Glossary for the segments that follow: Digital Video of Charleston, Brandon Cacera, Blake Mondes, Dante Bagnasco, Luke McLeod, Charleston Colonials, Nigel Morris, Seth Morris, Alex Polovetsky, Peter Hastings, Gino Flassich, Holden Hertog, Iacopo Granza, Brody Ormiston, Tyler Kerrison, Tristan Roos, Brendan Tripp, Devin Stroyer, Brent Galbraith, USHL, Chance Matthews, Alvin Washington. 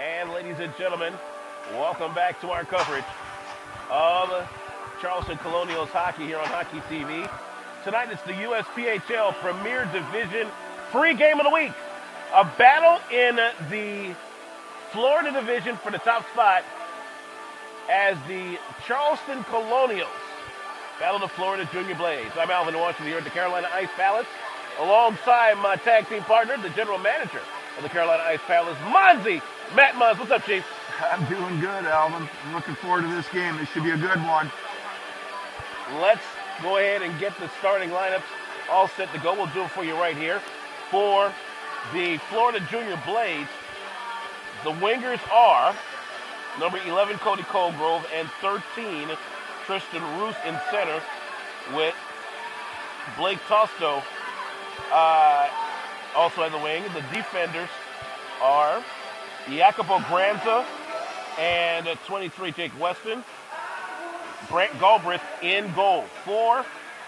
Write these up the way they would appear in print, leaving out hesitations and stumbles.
And ladies and gentlemen, welcome back to our coverage of Charleston Colonials hockey here on Hockey TV. Tonight it's the USPHL Premier Division free game of the week. A battle in the Florida Division for the top spot as the Charleston Colonials battle the Florida Junior Blades. I'm Alvin Washington here at the Carolina Ice Palace alongside my tag team partner, the general manager of the Carolina Ice Palace, Munzie. Matt Munz, what's up, Chief? I'm doing good, Alvin. I'm looking forward to this game. It should be a good one. Let's go ahead and get the starting lineups all set to go. We'll do it for you right here. For the Florida Junior Blades, the wingers are number 11, Cody Colgrove, and 13, Tristan Roos in center with Blake Tosto also in the wing. The defenders are Iacopo Granza and 23, Jake Weston. Brent Galbraith in goal. For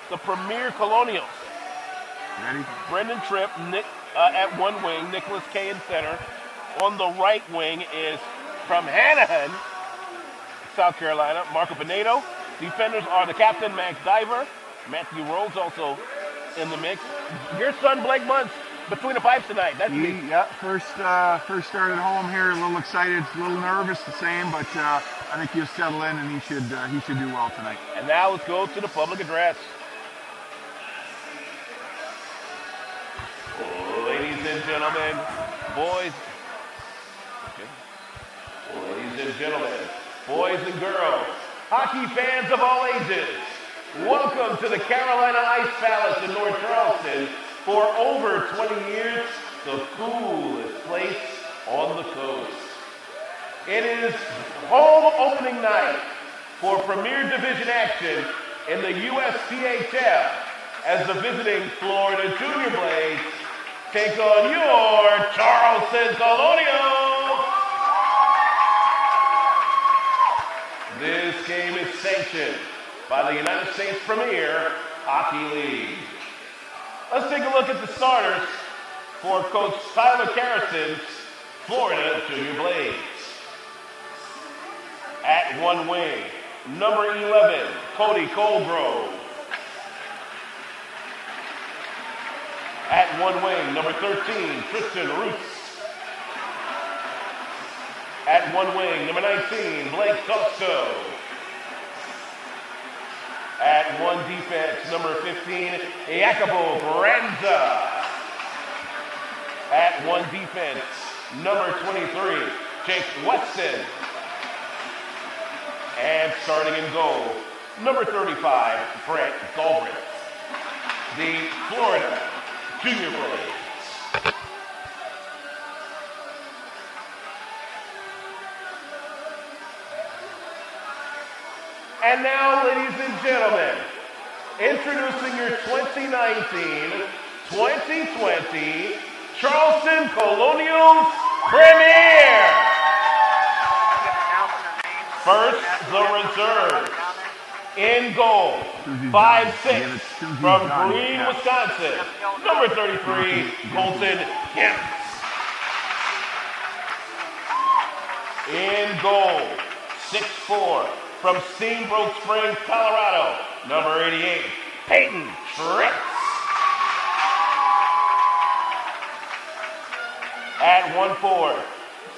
the Premier Colonials, ready? Brendan Tripp at one wing, Nicholas Kay in center. On the right wing is from Hanahan, South Carolina, Marco Pinedo. Defenders are the captain, Matt Diver. Matthew Rhodes also in the mix. Your son, Blake Munz, between the pipes tonight. That's me. Yeah, first start at home here. A little excited, a little nervous, the same, but I think he'll settle in and he should do well tonight. And now let's go to the public address. Ladies and gentlemen, boys. Okay. Ladies and gentlemen, boys and girls, hockey fans of all ages, welcome to the Carolina Ice Palace in North Charleston. For over 20 years, the coolest place on the coast. It is home opening night for Premier Division action in the USPHL as the visiting Florida Junior Blades take on your Charleston Colonials. This game is sanctioned by the United States Premier Hockey League. Let's take a look at the starters for Coach Tyler Carrison's Florida Junior Blades. At one wing, number 11, Cody Colgrove. At one wing, number 13, Tristan Roos. At one wing, number 19, Blake Tosto. At one defense, number 15, Iacopo Granza. At one defense, number 23, Jake Weston. And starting in goal, number 35, Brent Galbraith. The Florida Junior Blades. And now, ladies and gentlemen, introducing your 2019-2020 Charleston Colonials Premier. First, the reserve. In goal, 5'6", from Green, Wisconsin, number 33, Colton Kemp. In goal, 6'4", from Steamboat Springs, Colorado, number 88, Peyton Tripp. At 1'4",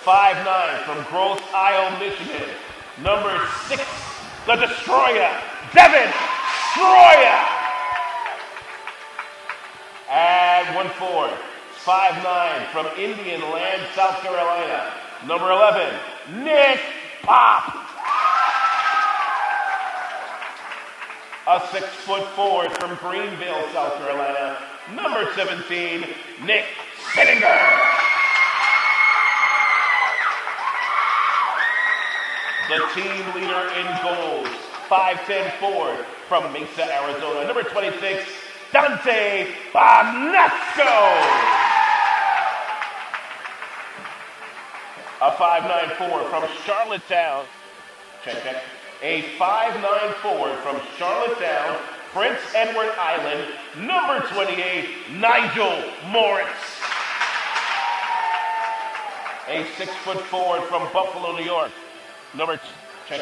5'9", from Grosse Isle, Michigan, number 6, the Destroyer, Devin Stroyer. At 1'4", 5'9", from Indian Land, South Carolina, number 11, Nick Pop. A 6 foot forward from Greenville, South Carolina, number 17, Nick Sittinger. The team leader in goals, 5'10" forward from Mesa, Arizona, number 26, Dante Bagnasco. A 5'9" forward from Charlottetown. Check. A 5'9" forward from Charlottetown, Prince Edward Island, number 28, Nigel Morris. a 6-foot forward from Buffalo, New York. Number, check.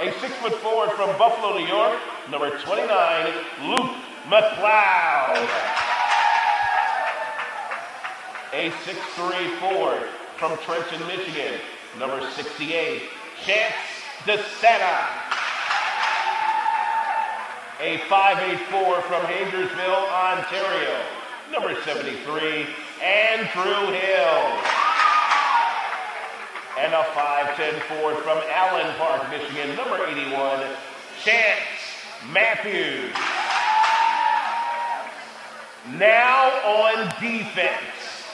A 6-foot forward from Buffalo, New York, number 29, Luke McLeod. A 6'3 forward from Trenton, Michigan, number 68, Chance DeSena. A 5'8 forward from Hagersville, Ontario, number 73, Andrew Hill. And a 5'10 forward from Allen Park, Michigan, number 81, Chance Matthews. Now on defense,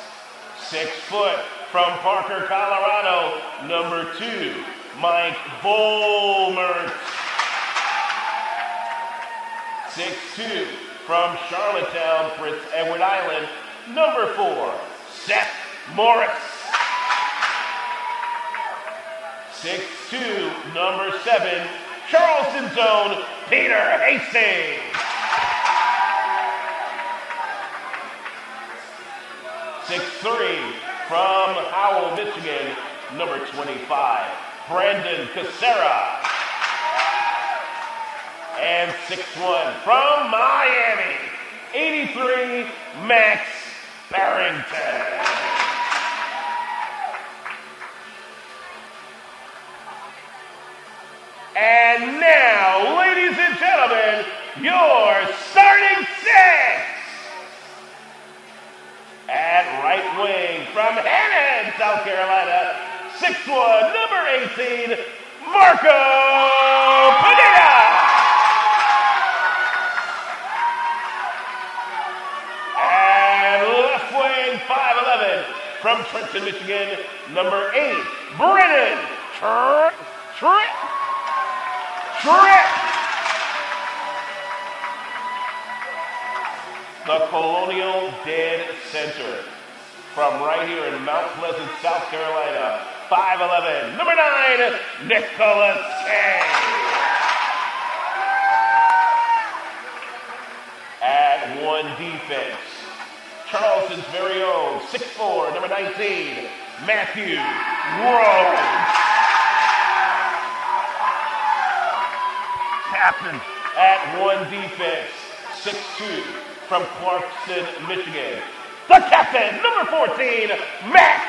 6 foot from Parker, Colorado, number 2, Mike Bolmert. 6'2 from Charlottetown, Prince Edward Island, number 4, Seth Morris. 6'2", number 7, Charleston's own Peter Hastings. 6'3", from Howell, Michigan, number 25, Brandon Cacera. And 6'1", from Miami, 83, Max Barrington. And now, ladies and gentlemen, your starting six. At right wing from Hannon, South Carolina, 6'1", number 18, Marco Padilla. And left wing, 5'11", from Trenton, Michigan, number 8, Brennan Tripp. The Colonial dead center from right here in Mount Pleasant, South Carolina, 5'11", number 9, Nicholas Kay. At one defense, Charleston's very own, 6'4", number 19, Matthew Rhodes. At one defense, 6'2", from Clarkson, Michigan, the captain, number 14, Matt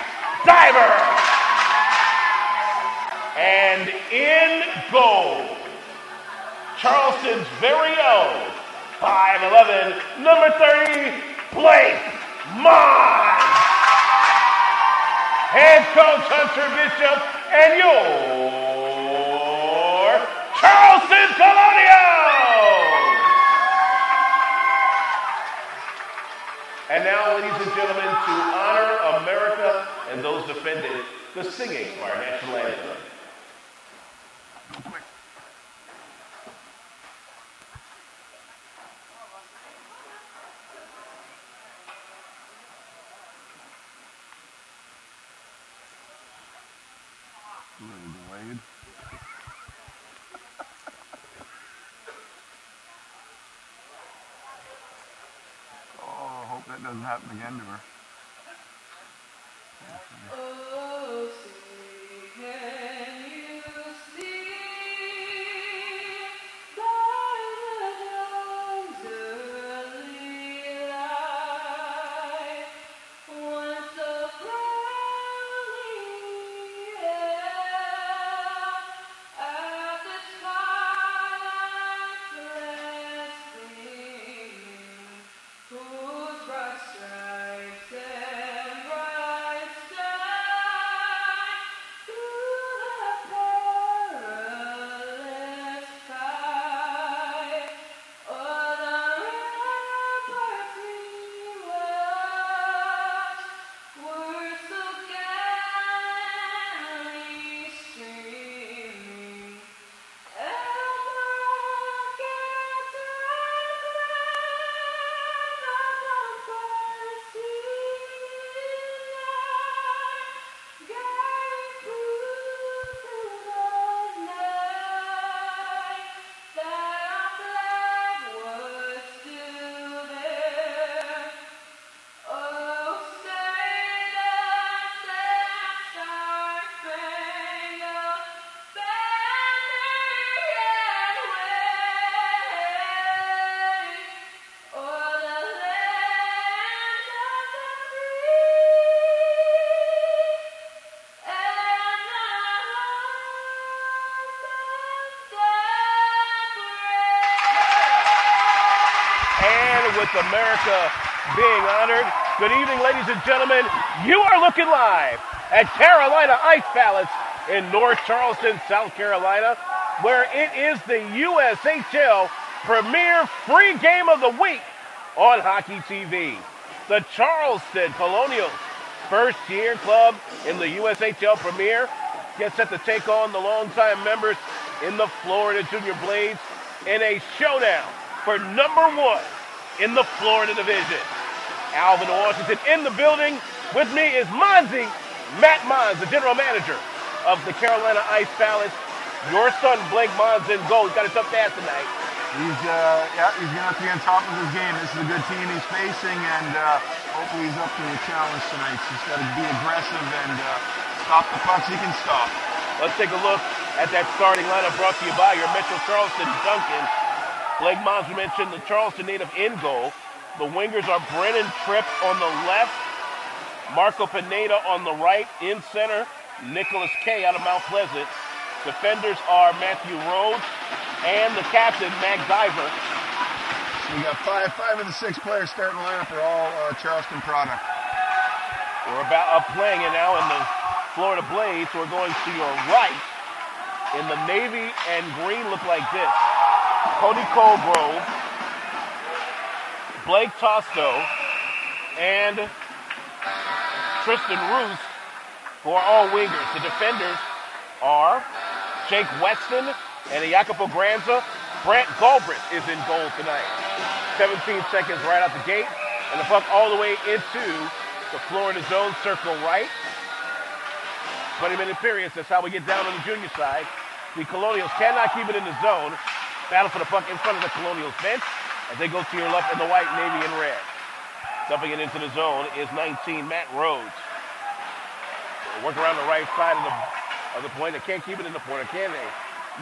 Diver. And in goal, Charleston's very own, 5'11", number 30, Blake Munz. Head coach Hunter Bishop and your Charleston Colonials! And now, ladies and gentlemen, to honor America and those defended, the singing of our national anthem. Doesn't happen again to her. Oh, see, can you see by the early light, once a burning air, at the twilight blessing. Stripes and bright stars. with America being honored. Good evening, ladies and gentlemen. You are looking live at Carolina Ice Palace in North Charleston, South Carolina, where it is the USHL Premier Free Game of the Week on Hockey TV. The Charleston Colonials, first-year club in the USHL Premier, gets set to take on the longtime members in the Florida Junior Blades in a showdown for number one in the Florida division. Alvin Washington in the building. With me is Matt Munz, the general manager of the Carolina Ice Palace. Your son, Blake Munz, in goal. He's got his up fast tonight. He's going to have to be on top of his game. This is a good team he's facing, and hopefully he's up to the challenge tonight. He's got to be aggressive and stop the pucks he can stop. Let's take a look at that starting lineup brought to you by your Metro Charleston Duncan. Blake Munz mentioned the Charleston native in goal. The wingers are Brendan Tripp on the left, Marco Pineda on the right, in center, Nicholas Kay out of Mount Pleasant. Defenders are Matthew Rhodes and the captain, Matt Diver. So we got five of the six players starting the lineup are all Charleston product. We're about up playing it now in the Florida Blades. We're going to your right in the navy and green look like this. Cody Colgrove, Blake Tosto, and Tristan Roos, who are all wingers. The defenders are Jake Weston and Iacopo Granza. Brent Galbraith is in goal tonight. 17 seconds right out the gate, and the puck all the way into the Florida zone, circle right. 20-minute period, that's how we get down on the junior side. The Colonials cannot keep it in the zone. Battle for the puck in front of the Colonials bench as they go to your left in the white, navy, and red. Dumping it into the zone is 19, Matt Rhodes. Work around the right side of the point. They can't keep it in the corner, can they?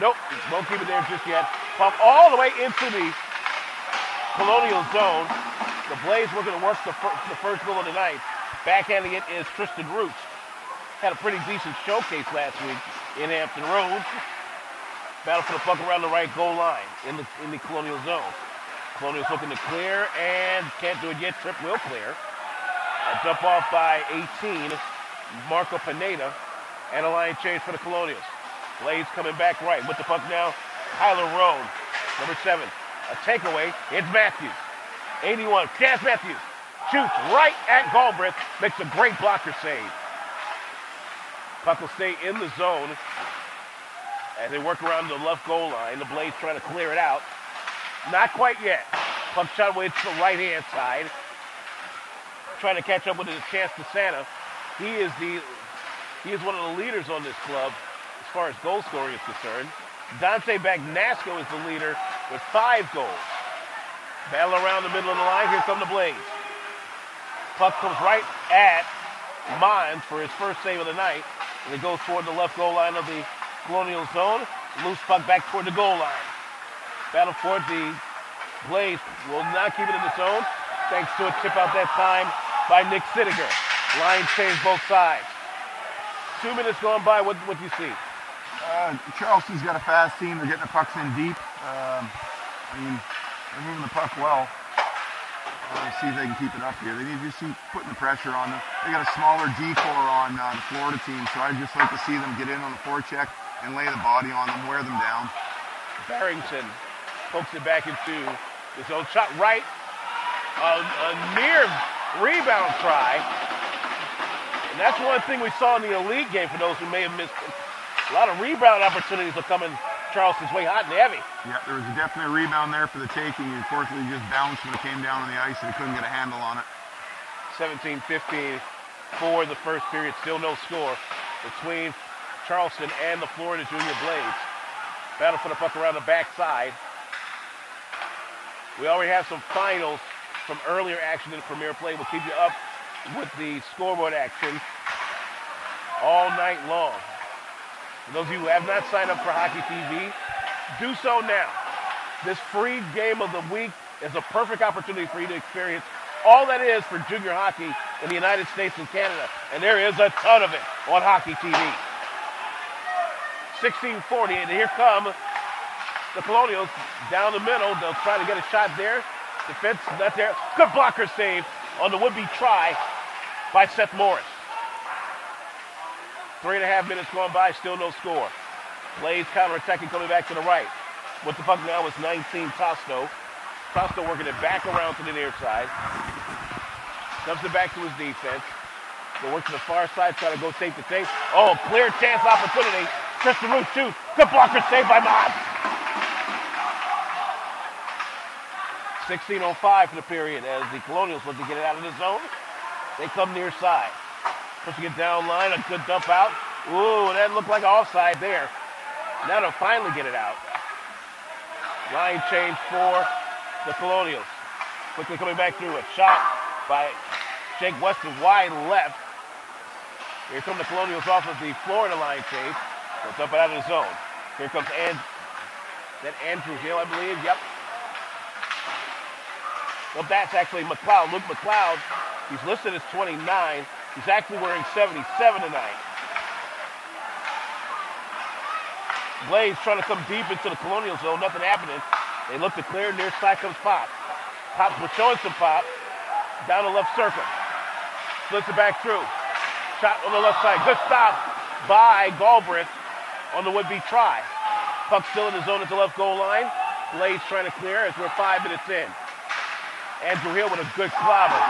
Nope, won't keep it there just yet. Pump all the way into the Colonial zone. The Blades looking to work the first goal of the night. Backhanding it is Tristan Roos. Had a pretty decent showcase last week in Hampton Roads. Battle for the puck around the right goal line in the Colonial zone. Colonials looking to clear and can't do it yet. Tripp will clear. A dump off by 18, Marco Pineda, and a line change for the Colonials. Blades coming back right with the puck now. Tyler Rohn, number 7. A takeaway. It's Matthews. 81. Chance Matthews shoots right at Galbraith. Makes a great blocker save. Puck will stay in the zone. As they work around the left goal line, the Blades trying to clear it out. Not quite yet. Puck shot way to the right-hand side. Trying to catch up with his Chance DeSena. He is one of the leaders on this club as far as goal scoring is concerned. Dante Bagnasco is the leader with 5 goals. Battle around the middle of the line. Here come the Blades. Puck comes right at Munz for his first save of the night. And it goes toward the left goal line of the Colonial zone. Loose puck back toward the goal line. Battle for the Blades will not keep it in the zone, thanks to a tip out that time by Nick Sittinger. Line change both sides. 2 minutes gone by. What do you see? Charleston's got a fast team. They're getting the pucks in deep. They're moving the puck well. Let's see if they can keep it up here. They need to just keep putting the pressure on them. They got a smaller D4 on the Florida team, so I'd just like to see them get in on the forecheck and lay the body on them, wear them down. Barrington pokes it back into the zone. Shot right. A near rebound try. And that's one thing we saw in the Elite game for those who may have missed it. A lot of rebound opportunities are coming Charleston's way, hot and heavy. Yeah, there was a definite rebound there for the taking. Unfortunately, just bounced when it came down on the ice and he couldn't get a handle on it. 17-15 for the first period. Still no score between Charleston and the Florida Junior Blades. Battle for the puck around the backside. We already have some finals from earlier action in the Premier play. We'll keep you up with the scoreboard action all night long. For those of you who have not signed up for Hockey TV, do so now. This free game of the week is a perfect opportunity for you to experience all that is for junior hockey in the United States and Canada, and there is a ton of it on Hockey TV. 16:40, and here come the Colonials down the middle. They'll try to get a shot there. Defense left there. Good blocker save on the would-be try by Seth Morris. 3.5 minutes gone by, still no score. Plays counterattacking, coming back to the right. What the fuck now is 19, Tosto. Tosto working it back around to the near side. Dumps it back to his defense. They work to the far side, trying to go tape to tape. Oh, clear chance opportunity. Tristan Roos shoots. Good blocker save by Munz. 16:05 for the period as the Colonials want to get it out of the zone. They come near side. Pushing it down line, a good dump out. Ooh, that looked like an offside there. Now they'll finally get it out. Line change for the Colonials. Quickly coming back through a shot by Jake Weston, wide left. Here come the Colonials off of the Florida line change. They'll dump it out of the zone. Here comes Andrew Hill, I believe. Yep. Well, that's actually McLeod. Luke McLeod, he's listed as 29. He's actually wearing 77 tonight. Blades trying to come deep into the Colonial zone. Nothing happening. They look to clear. Near side comes Pop. Pop was showing some pop. Down the left circle. Splits it back through. Shot on the left side. Good stop by Galbraith on the would-be try. Puck still in the zone at the left goal line. Blades trying to clear as we're 5 minutes in. Andrew Hill with a good clobber.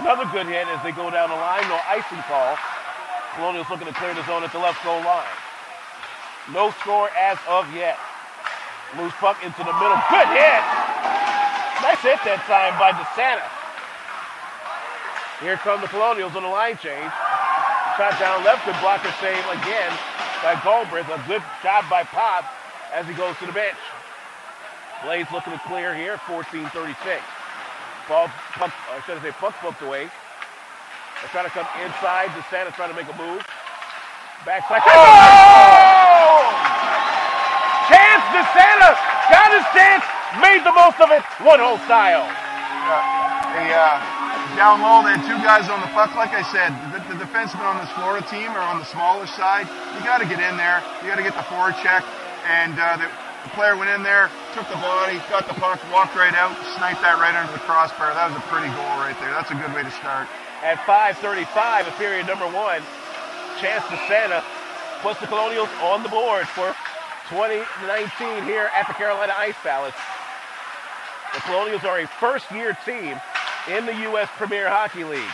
Another good hit as they go down the line. No icing call. Colonials looking to clear the zone at the left goal line. No score as of yet. Loose puck into the middle. Good hit. Nice hit that time by DeSena. Here come the Colonials on the line change. Shot down left. Good blocker save again by Galbraith. A good shot by Pop as he goes to the bench. Blades looking to clear here. 14:36. Puck poked away. They're trying to come inside. DeSena trying to make a move. Backside. Oh! Chance DeSena got his chance, made the most of it, one hole style. Down low, they had two guys on the puck. Like I said, the defensemen on this Florida team are on the smaller side. You got to get in there. You got to get the forward check. And the player went in there, took the body, got the puck, walked right out, sniped that right under the crossbar. That was a pretty goal right there. That's a good way to start. At 5:35 of period number one, Chance DeSena puts the Colonials on the board for 2019 here at the Carolina Ice Palace. The Colonials are a first-year team in the U.S. Premier Hockey League.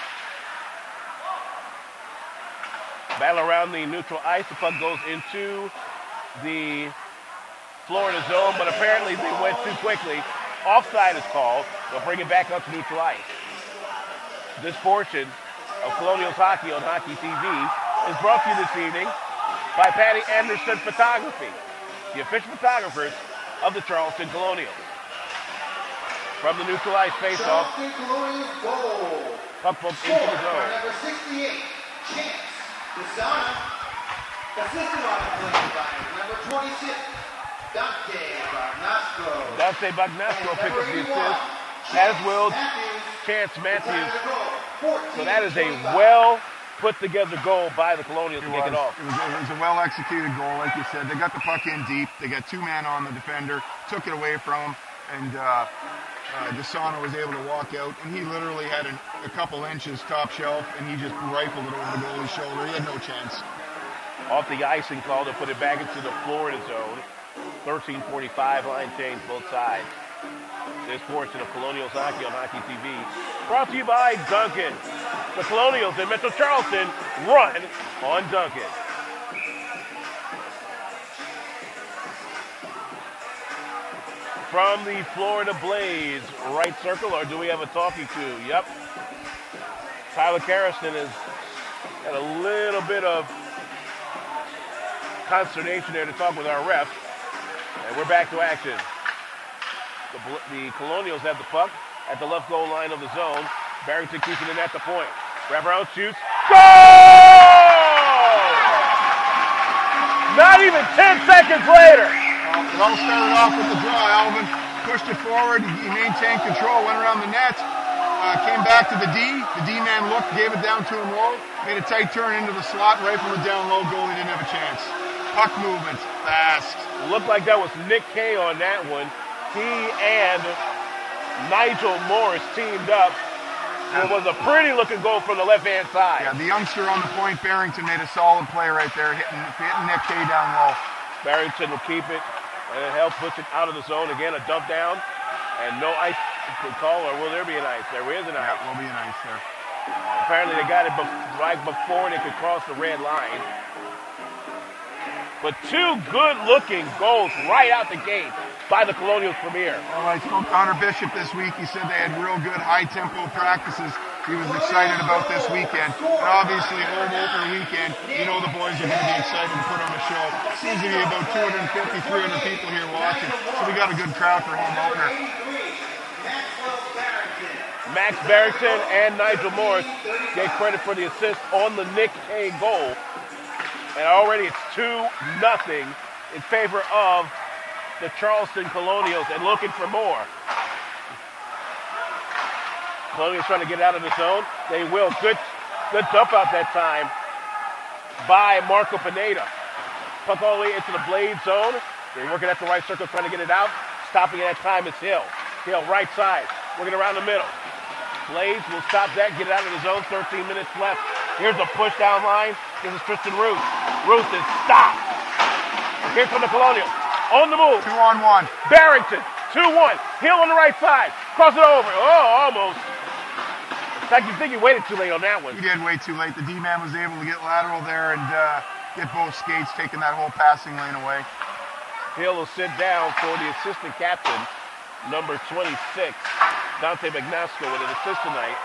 Battle around the neutral ice. The puck goes into the Florida zone, but apparently they went too quickly. Offside is called. They'll bring it back up to neutral ice. This portion of Colonials Hockey on Hockey TV is brought to you this evening by Patty Anderson Photography, the official photographers of the Charleston Colonials. From the neutral ice face-off, pump into the zone. Number 68, Chance DeSena, assisted on the play by number 26, Dante Bagnasco. Dante Bagnasco picks up the assist, as will Chance Matthews. So that is a put together goal by the Colonials to kick it off. It was a well-executed goal, like you said. They got the puck in deep. They got two men on the defender, took it away from him, and DeSena was able to walk out, and he literally had a couple inches top shelf, and he just rifled it over the goalie's shoulder. He had no chance. Off the icing call, they'll put it back into the Florida zone. 13:45 line change both sides. This portion of Colonials Hockey on Hockey TV brought to you by Duncan. The Colonials in Metro Charleston run on Duncan. From the Florida Blades, right circle, or do we have a talkie to? Yep. Tyler Kerrison has had a little bit of consternation there to talk with our ref. And we're back to action. The Colonials have the puck at the left goal line of the zone. Barrington keeping it at the point. Wraparound shoots. Goal! Not even 10 seconds later. It all started off with the draw. Alvin pushed it forward. He maintained control, went around the net, came back to the D. The D-man looked, gave it down to him low, made a tight turn into the slot, rifled it down low. Goalie didn't have a chance. Puck movement, fast. Looked like that was Nick Kay on that one. He and Nigel Morris teamed up. It was a pretty-looking goal from the left-hand side. Yeah, the youngster on the point, Barrington, made a solid play right there, hitting Nick Kay down low. Barrington will keep it, and he'll push it out of the zone. Again, a dump down, and no ice could call, or will there be an ice? There is an ice. Yeah, will be an ice there. Apparently they got it right before they could cross the red line. But two good-looking goals right out the gate by the Colonials Premier. Well, I spoke to Hunter Bishop this week. He said they had real good high-tempo practices. He was excited about this weekend. And obviously, home opener weekend, you know the boys are going to be excited to put on a show. Seems to be about 250, 300 people here watching. So we got a good crowd for home opener. Max Barrington and Nigel Morris get credit for the assist on the Nick Kay goal. And already it's 2-0 in favor of the Charleston Colonials, and looking for more. Colonials trying to get out of the zone. They will. Good dump out that time by Marco Pineda. Puck all the way into the blade zone. They're working at the right circle, trying to get it out. Stopping at that time is Hill. Hill, right side, working around the middle. Blades will stop that, get it out of the zone. 13 minutes left. Here's a push down line. This is Tristan Roos. Roos is stopped. Here come the Colonials. On the move. 2-on-1. Barrington. 2-1. Hill on the right side. Cross it over. Oh, almost. In fact, you think he waited too late on that one. He did wait too late. The D-man was able to get lateral there and get both skates, taking that whole passing lane away. Hill will sit down for the assistant captain, number 26. Dante Bagnasco with an assist tonight.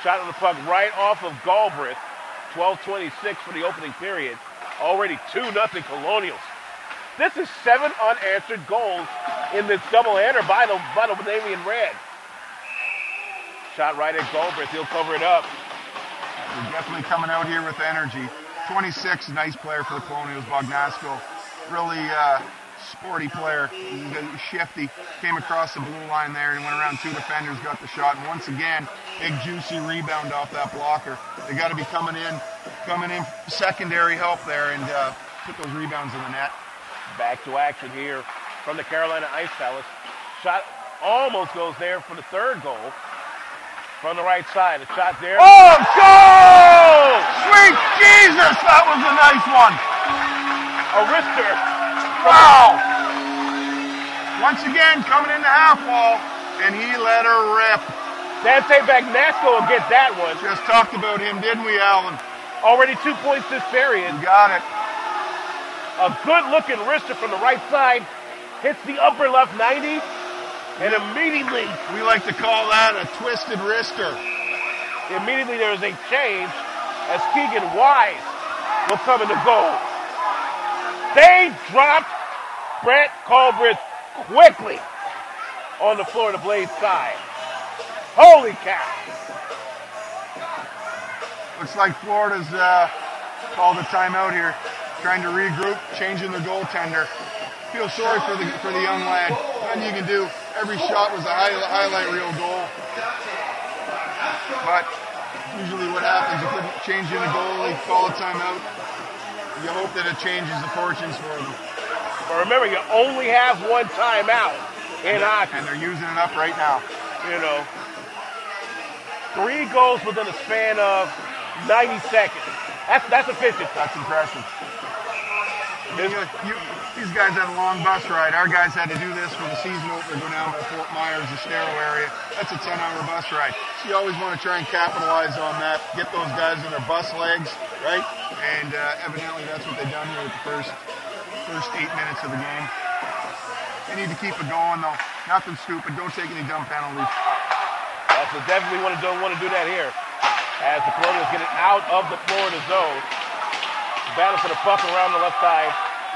Shot on the puck right off of Galbraith. 12:26 for the opening period. Already 2-0 Colonials. This is 7 unanswered goals in this doubleheader by the Navy in red. Shot right at Galbraith. He'll cover it up. They're definitely coming out here with energy. 26, nice player for the Colonials, Bagnasco. Really sporty player, shifty, came across the blue line there and went around two defenders, got the shot, and once again, big juicy rebound off that blocker. They got to be coming in secondary help there and put those rebounds in the net. Back to action here from the Carolina Ice Palace. Shot almost goes there for the third goal. From the right side, a shot there. Oh, goal! Sweet Jesus, that was a nice one. A wrister. Wow! Once again, coming in the half wall, and he let her rip. Dante Bagnasco will get that one. Just talked about him, didn't we, Alan? Already 2 points this period. You got it. A good-looking wrister from the right side. Hits the upper left 90, and immediately... We like to call that a twisted wrister. Immediately there is a change as Keegan Wise will come into goal. They dropped Brent Galbraith quickly on the Florida Blades side. Holy cow. Looks like Florida's called a timeout here, trying to regroup, changing the goaltender. Feel sorry for the young lad. Nothing you can do. Every shot was a highlight reel goal. But usually what happens, you couldn't change in a goal, they call a timeout. You hope that it changes the fortunes for them. But remember, you only have one timeout in hockey. And they're using it up right now. You know. 3 goals within a span of 90 seconds. That's efficient. That's impressive. These guys had a long bus ride. Our guys had to do this for the season opener, go down to Fort Myers, the Staro area. That's a 10-hour bus ride. So you always want to try and capitalize on that, get those guys in their bus legs, right? And evidently that's what they've done here with the first 8 minutes of the game. They need to keep it going, though. Nothing stupid. Don't take any dumb penalties. So definitely don't want to do that here as the Colonials get it out of the Florida zone. Battle for the puck around the left side.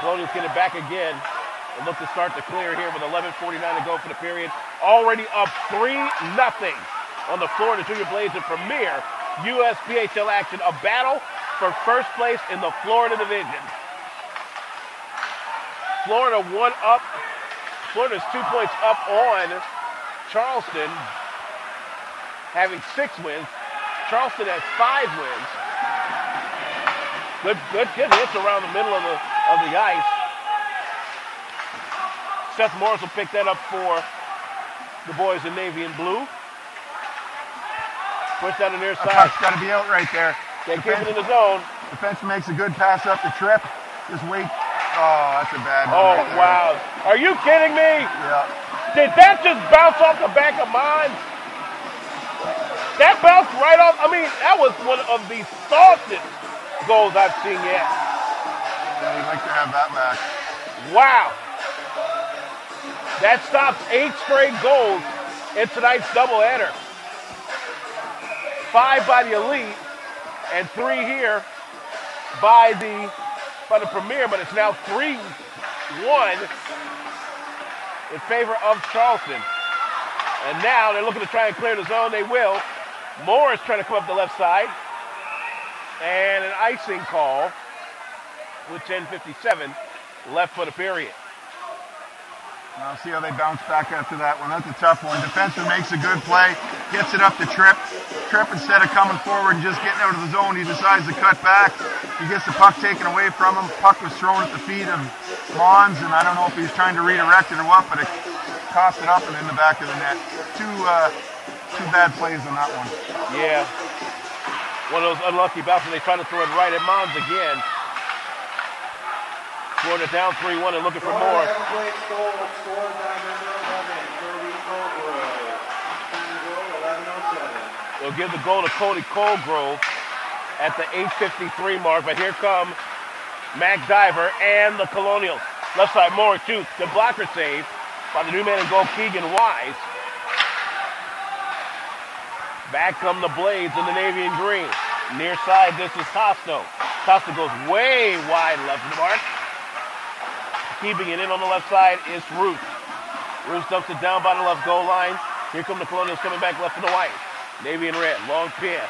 Colonials get it back again and look to start to clear here with 11:49 to go for the period. Already up 3-0 on the Florida Junior Blades and Premier USPHL action. A battle for first place in the Florida division. Florida 1 up. Florida's 2 points up on Charleston, having 6 wins. Charleston has 5 wins. Good hits around the middle of the ice. Seth Morris will pick that up for the boys in navy and blue. Push that on their side. Puck's got to be out right there. Can't keep it in the zone. Defense makes a good pass up to Tripp. Just wait. Oh, that's a bad one. Oh, right, wow. There. Are you kidding me? Yeah. Did that just bounce off the back of mine? That bounced right off. I mean, that was one of the softest goals I've seen yet. Yeah, you'd like to have that back. Wow. That stops 8 straight goals in tonight's doubleheader. 5 by the Elite and 3 here by the Premier, but it's now 3-1 in favor of Charleston. And now they're looking to try and clear the zone. They will. Morris trying to come up the left side. And an icing call with 10:57 left for the period. Now see how they bounce back after that one. That's a tough one. Defenseman makes a good play, gets it up to Tripp. Tripp, instead of coming forward and just getting out of the zone, he decides to cut back. He gets the puck taken away from him. Puck was thrown at the feet of Munz, and I don't know if he's trying to redirect it or what, but it tossed it up and in the back of the net. Two bad plays on that one. Yeah. One of those unlucky bounces. They try to throw it right at Munz again. Florida down 3-1 and looking for more. They'll give the goal to Cody Colgrove at the 8:53 mark. But here come Matt Diver and the Colonials. Left side, Morris shoots. The blocker save by the new man in goal, Keegan Wise. Back come the Blades in the navy and green. Near side, this is Tosto. Tosto goes way wide left of the mark. Keeping it in on the left side is Roos. Roos dumps it down by the left goal line. Here come the Colonials coming back left to the white. Navy and red, long pass.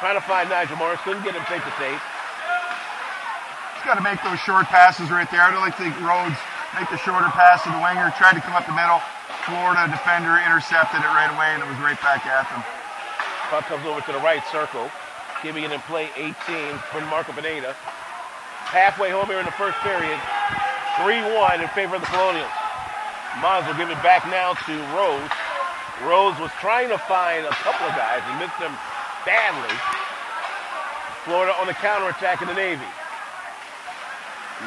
Trying to find Nigel Morris, couldn't get him to take the save. He's got to make those short passes right there. I don't like to think Rhodes make the shorter pass to the winger. Tried to come up the middle. Florida defender intercepted it right away, and it was right back at them. Puck comes over to the right circle. Giving it in play 18 from Marco Pineda. Halfway home here in the first period. 3-1 in favor of the Colonials. Munz will give it back now to Rhodes. Rhodes was trying to find a couple of guys. He missed them badly. Florida on the counterattack in the Navy.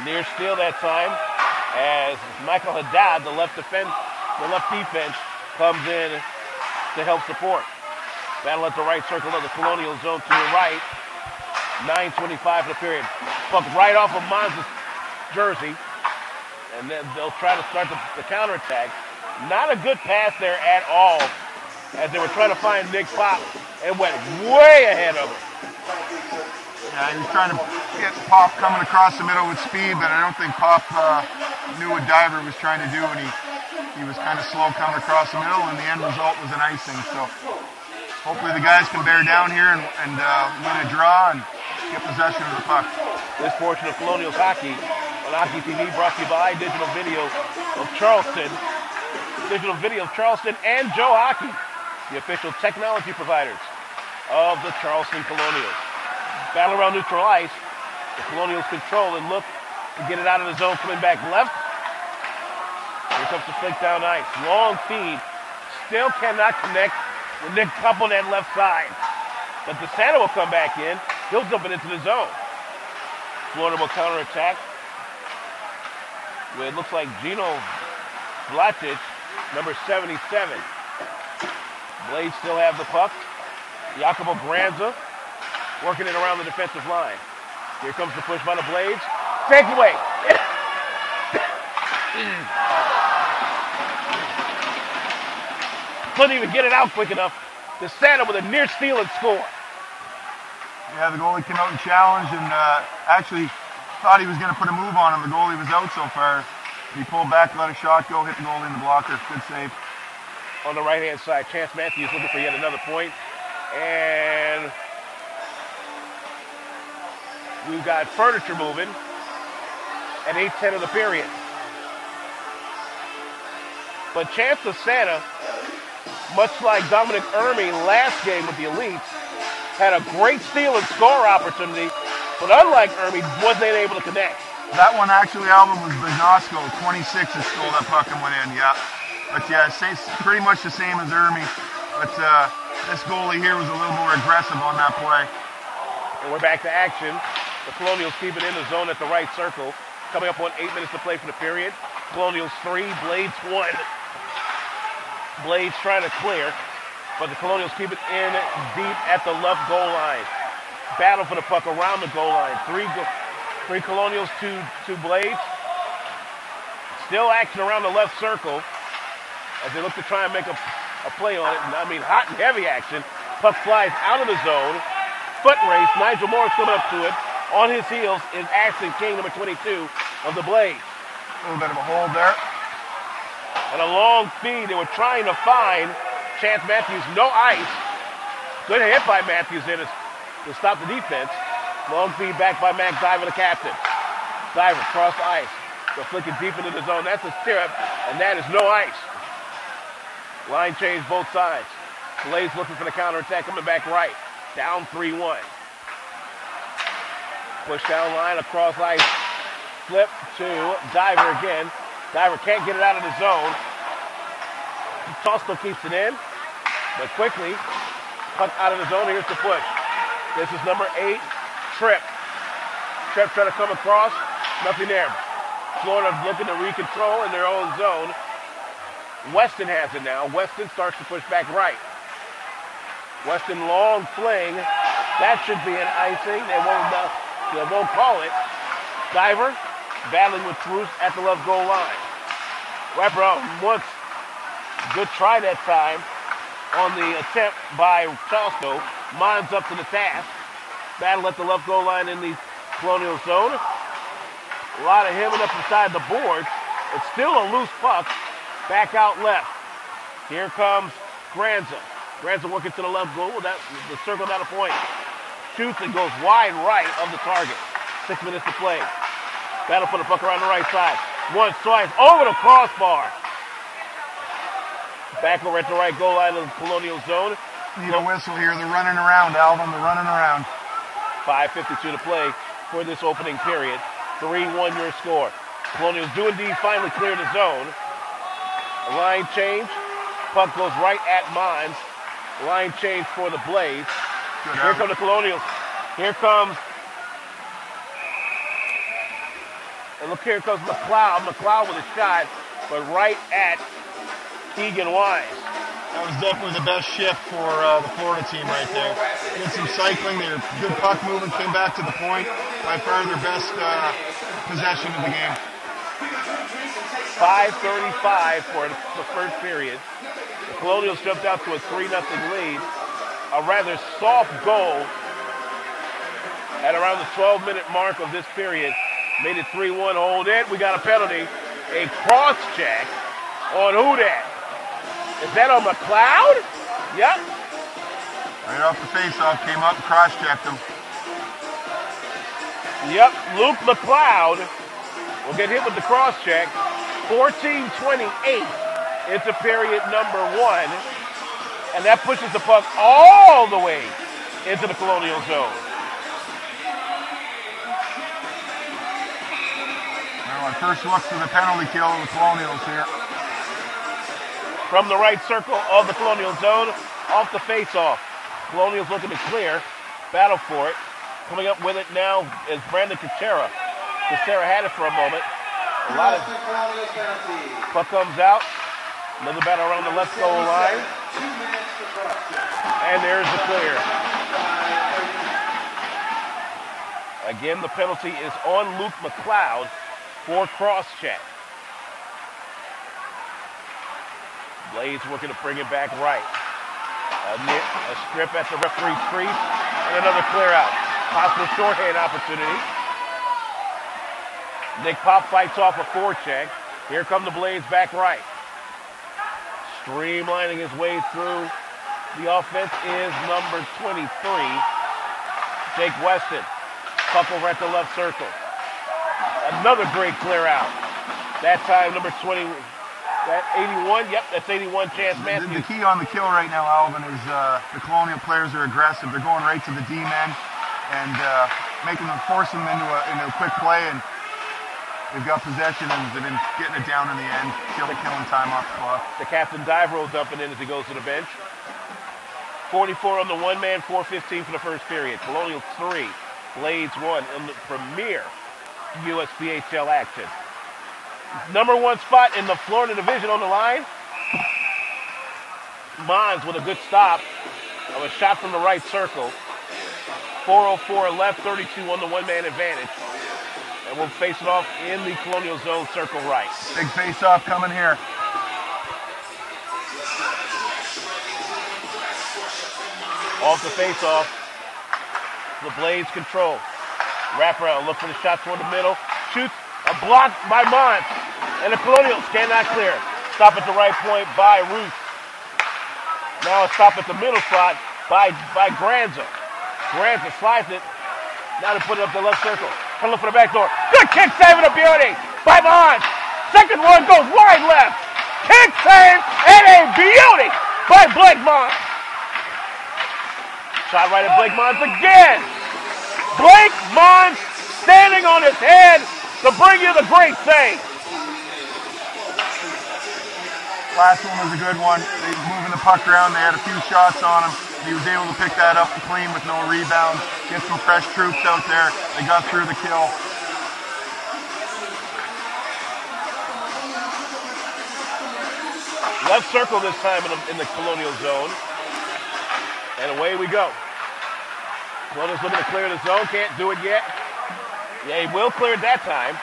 Near steal that time as Michael Haddad, the left defense, comes in to help support. Battle at the right circle of the Colonial zone to the right. 9:25 for the period. Puck right off of Munz's jersey. And then they'll try to start the counterattack. Not a good pass there at all as they were trying to find Nick Pop and went way ahead of him. Yeah, he was trying to get Pop coming across the middle with speed, but I don't think Pop knew what Diver was trying to do, and he was kind of slow coming across the middle, and the end result was an icing. So hopefully the guys can bear down here and win a draw and get possession of the puck. This portion of Colonials hockey on Hockey TV brought to you by Digital Video of Charleston. Digital Video of Charleston and Joe Hockey, the official technology providers of the Charleston Colonials. Battle around neutral ice. The Colonials control and look to get it out of the zone, coming back left. Here comes the flick down ice. Long feed. Still cannot connect with Nick Pop on that left side. But DeSena will come back in. He'll dump it into the zone. Florida will counterattack. It looks like Gino Vlatic, number 77. Blades still have the puck. Iacopo Granza working it around the defensive line. Here comes the push by the Blades. Take away. Couldn't even get it out quick enough. DeSena with a near steal and score. Yeah, the goalie came out and challenged and actually thought he was going to put a move on him. The goalie was out so far. He pulled back, let a shot go, hit the goalie in the blocker. Good save. On the right-hand side, Chance Matthews looking for yet another point. And we've got furniture moving at 8:10 of the period. But Chance DeSena, much like Dominic Ermey last game with the Elites, had a great steal and score opportunity. But unlike Ermey, wasn't able to connect. That one actually album was Bagnasco, 26 that stole that puck and went in, yeah. But yeah, pretty much the same as Ermi. But this goalie here was a little more aggressive on that play. And we're back to action. The Colonials keep it in the zone at the right circle. Coming up on 8 minutes to play for the period. Colonials 3, Blades 1. Blades trying to clear, but the Colonials keep it in deep at the left goal line. Battle for the puck around the goal line. Three Colonials, two Blades. Still action around the left circle as they look to try and make a play on it. And I mean, hot and heavy action. Puck flies out of the zone. Foot race. Nigel Morris coming up to it. On his heels is Ashton King, number 22 of the Blades. A little bit of a hold there. And a long feed. They were trying to find Chance Matthews. No ice. Good hit by Matthews in it to stop the defense. Long feed back by Max Diver, the captain. Diver cross the ice. They're flicking deep into the zone. That's a stirrup, and that is no ice. Line change both sides. Blades looking for the counterattack. Coming back right. Down 3-1. Push down line across ice. Flip to Diver again. Diver can't get it out of the zone. Tosto keeps it in, but quickly puck out of the zone. Here's the push. This is number 8, Tripp. Tripp trying to come across. Nothing there. Florida looking to recontrol in their own zone. Weston has it now. Weston starts to push back right. Weston long fling. That should be an icing. They won't call it. Diver battling with Roos at the left goal line. Wrapper out once. Good try that time on the attempt by Tosto. Munz up to the task. Battle at the left goal line in the Colonial zone. A lot of hemming up inside the boards. It's still a loose puck. Back out left. Here comes Granza. Granza working to the left goal. The circle not a point. Shoots and goes wide right of the target. 6 minutes to play. Battle for the puck around the right side. Once, twice, over the crossbar. Back over at the right goal line of the Colonial zone. Need a whistle here. They're running around, Alvin. They're running around. 5:52 to play for this opening period. 3-1 your score. Colonials do indeed finally clear the zone. Line change. Puck goes right at Munz. Line change for the Blades. Here come the Colonials. Here comes... And look, here comes McLeod. McLeod with a shot, but right at Keegan Wise. That was definitely the best shift for the Florida team right there. Did some cycling. They were good puck moving. Came back to the point. By far their best possession of the game. 5:35 for the first period. The Colonials jumped out to a 3-0 lead. A rather soft goal at around the 12-minute mark of this period. Made it 3-1, hold it. We got a penalty. A cross check on who that? Is that on McLeod? Yep. Right off the faceoff, came up and cross checked him. Yep, Luke McLeod will get hit with the cross check. 14:28 into period number 1. And that pushes the puck all the way into the Colonial zone. First look to the penalty kill of the Colonials here. From the right circle of the Colonial zone, off the face-off. Colonials looking to clear, battle for it. Coming up with it now is Brandon Cacera. Cacera had it for a moment. A lot of puck comes out. Another battle around the left goal line. And there's the clear. Again, the penalty is on Luke McLeod for cross-check. Blades working to bring it back right. A strip at the referee's crease, and another clear-out. Possible shorthand opportunity. Nick Pop fights off a forecheck. Here come the Blades back right. Streamlining his way through the offense is number 23, Jake Weston. Puck over at the left circle. Another great clear out. That time, number 20, that 81, yep, that's 81, Chance Matthews. The key on the kill right now, Alvin, is the Colonial players are aggressive. They're going right to the D-men and making them, force them into a quick play. And We've got possession and they've been getting it down in the end. Still killing time off the clock. The captain dive rolls up and in as he goes to the bench. 44 on the one man, 4:15 for the first period. Colonial 3, Blades 1 in the Premier USPHL action. #1 spot in the Florida division on the line. Munz with a good stop of a shot from the right circle. 4:04 left, 32 on the one-man advantage. And we'll face it off in the Colonial zone, circle right. Big face-off coming here. Off the face-off, the Blades control. Wrap around, look for the shot toward the middle. Shoots, a block by Munz. And the Colonials cannot clear. Stop at the right point by Roos. Now a stop at the middle spot by Granza. Granza slides it. Now to put it up the left circle. Come look for the back door. Good kick save in the beauty by Munz. Second one goes wide left. Kick save and a beauty by Blake Munz. Shot right at Blake Munz again. Blake Munz standing on his head to bring you the great save. Last one was a good one. They were moving the puck around. They had a few shots on him. He was able to pick that up clean with no rebounds. Get some fresh troops out there. They got through the kill. Left circle this time in the Colonial zone. And away we go. Colonial's looking to clear the zone. Can't do it yet. Yeah, he will clear it that time.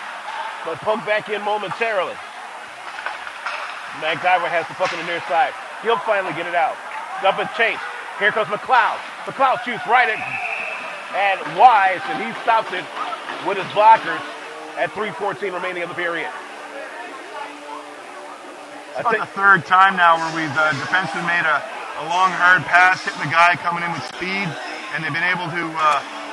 But pump back in momentarily. Matt Diver has the puck on the near side. He'll finally get it out. Up and chase. Here comes McLeod. McLeod shoots right at Wise, and he stops it with his blockers at 3:14 remaining of the period. It's about the third time now where we've defensively made a long, hard pass, hitting the guy coming in with speed, and they've been able to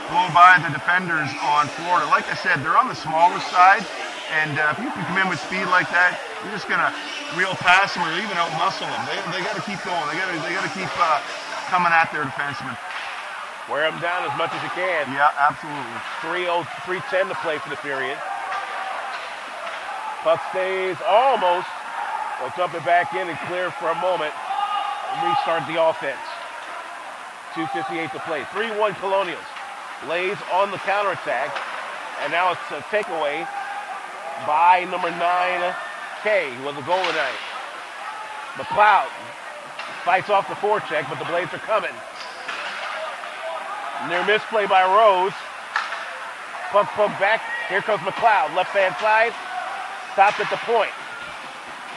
blow by the defenders on Florida. Like I said, they're on the smaller side, and if you can come in with speed like that, you're just going to reel past them or even out-muscle them. They got to keep going. They got to keep coming at their defensemen. Wear them down as much as you can. Yeah, absolutely. 3:10 to play for the period. Puck stays almost. They'll dump it back in and clear for a moment and restart the offense. 2:58 to play. 3-1 Colonials. Blades on the counterattack. And now it's a takeaway by #9, Kay, who was a goal tonight. McLeod fights off the forecheck, but the Blades are coming. Near misplay by Rhodes. Pump back. Here comes McLeod. Left-hand side. Stopped at the point.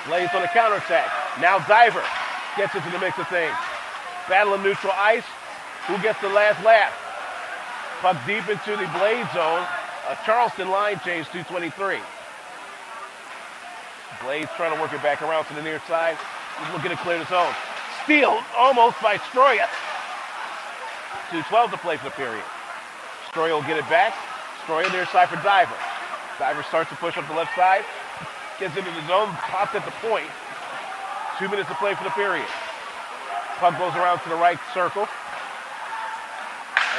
Blades on the counterattack. Now Diver gets into the mix of things. Battle of neutral ice. Who gets the last laugh? Puck deep into the Blade zone. A Charleston line change, 2:23. Blades trying to work it back around to the near side. He's looking to clear the zone. Steal almost by Stroyer. 2:12 to play for the period. Stroyer will get it back. Stroyer near side for Diver. Diver starts to push up the left side. Gets into the zone. Popped at the point. 2 minutes to play for the period. Puck goes around to the right circle.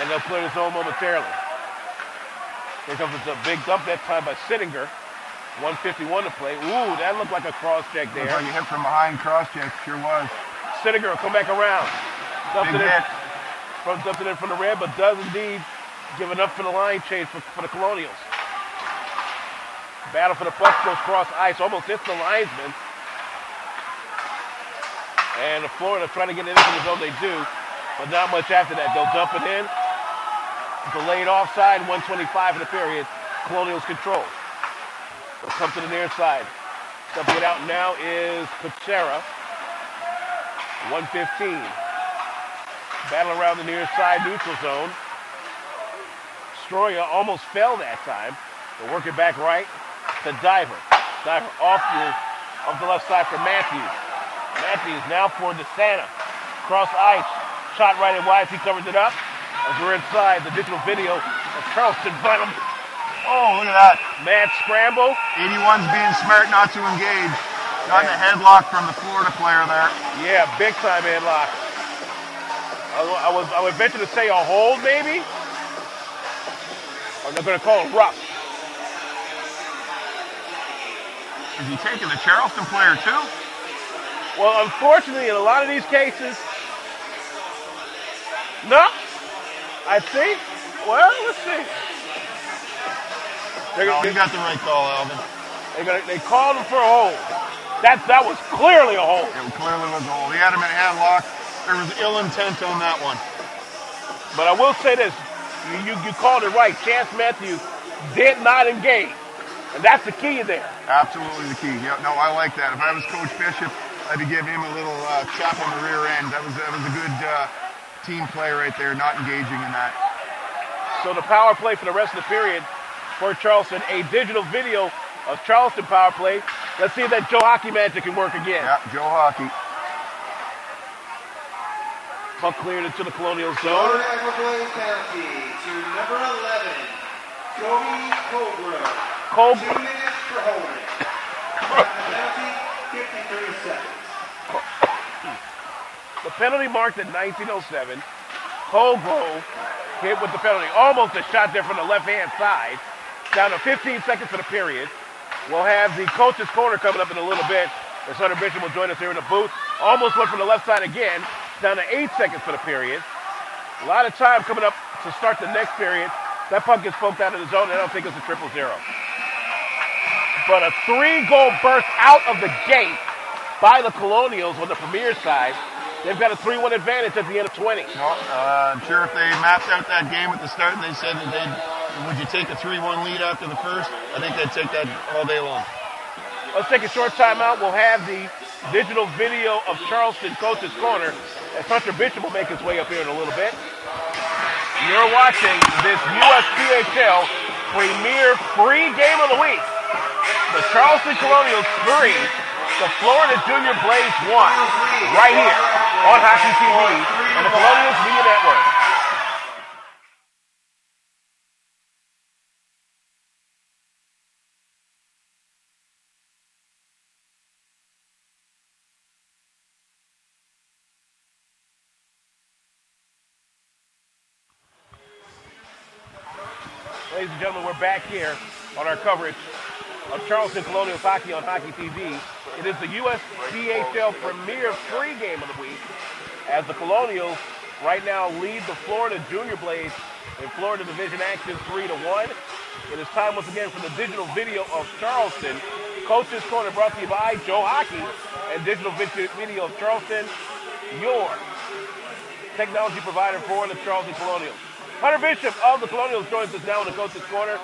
And they'll clear the zone momentarily. Here comes a big dump that time by Sittinger. 1:51 to play. Ooh, that looked like a cross-check there. Looks like you hit from behind cross-check. Sure was. Sittinger will come back around. Big hit. Dumped it in from the red, but does indeed give it up for the line change for the Colonials. Battle for the puck goes cross-ice. Almost hits the linesman. And the Florida trying to get it into the zone. They do, but not much after that. They'll dump it in. Delayed offside, 1:25 in the period. Colonials control. They'll come to the near side. Dumping it out now is Cacera. 1:15. Battle around the near side neutral zone. Stroyer almost fell that time. They'll work it back right to Diver. Diver off the left side for Matthews. Matthews now for DeSena. Cross ice. Shot right at Wise. He covers it up. As we're inside the digital video of Charleston Bottom. Oh, look at that. Mad scramble. 81's being smart not to engage. Got a headlock from the Florida player there. Yeah, big time headlock. I would venture to say a hold, maybe? Or they're going to call it rough. Is he taking the Charleston player too? Well, unfortunately, in a lot of these cases, no. I think. Well, let's see. You got the right call, Alvin. They called him for a hold. That was clearly a hold. It clearly was a hold. He had him in handlock. There was ill intent on that one. But I will say this. You called it right. Chance Matthews did not engage. And that's the key there. Absolutely the key. Yeah, no, I like that. If I was Coach Bishop, I'd give him a little chop on the rear end. That was a good team play right there, not engaging in that. So the power play for the rest of the period for Charleston, a digital video of Charleston power play. Let's see if that Joe Hockey magic can work again. Yeah, Joe Hockey. Puck cleared into the Colonial zone. Penalty to number 11, Cody Colgrove. Colgrove. 2 minutes for holding. Penalty, 53 seconds. The penalty marked at 1907. Colgrove hit with the penalty. Almost a shot there from the left-hand side. Down to 15 seconds for the period. We'll have the coach's corner coming up in a little bit. As Hunter Bishop will join us here in the booth. Almost went from the left side again. Down to 8 seconds for the period. A lot of time coming up to start the next period. That puck gets poked out of the zone. I don't think it's a 0-0-0. But a three-goal burst out of the gate by the Colonials on the Premier side. They've got a 3-1 advantage at the end of 20. No, I'm sure if they mapped out that game at the start and they said that would you take a 3-1 lead after the first, I think they'd take that all day long. Let's take a short timeout. We'll have the digital video of Charleston Coach's Corner as Hunter Bishop will make his way up here in a little bit. You're watching this USPHL Premier free game of the week. The Charleston Colonials 3, the Florida Junior Blades 1, right here on Hockey TV and the Colonials Media Network. Ladies and gentlemen, we're back here on our coverage of Charleston Colonials Hockey on Hockey TV. It is the USPHL Premier free game of the week as the Colonials right now lead the Florida Junior Blades in Florida Division Action 3-1. It is time once again for the digital video of Charleston. Coach's Corner brought to you by Joe Hockey and digital video of Charleston, your technology provider for the Charleston Colonials. Hunter Bishop of the Colonials joins us now in the Coach's Corner.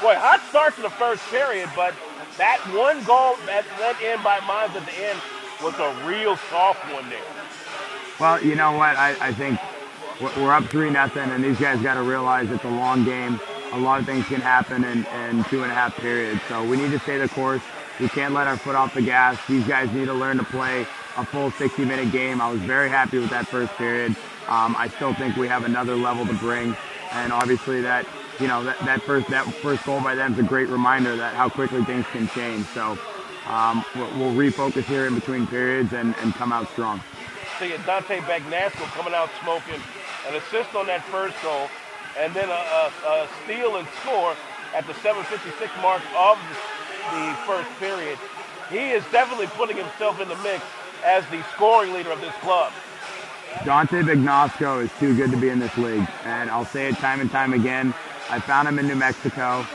Boy, hot start to the first period, but that one goal that went in by Munz at the end was a real soft one there. Well, you know what? I think we're up 3-0, and these guys got to realize it's a long game. A lot of things can happen in 2.5 periods, so we need to stay the course. We can't let our foot off the gas. These guys need to learn to play a full 60-minute game. I was very happy with that first period. I still think we have another level to bring, and obviously that, you know, that first goal by them is a great reminder that how quickly things can change. So we'll refocus here in between periods and come out strong. See, Dante Bagnasco coming out smoking, an assist on that first goal, and then a steal and score at the 7:56 mark of the first period. He is definitely putting himself in the mix as the scoring leader of this club. Dante Bagnasco is too good to be in this league, and I'll say it time and time again. I found him in New Mexico.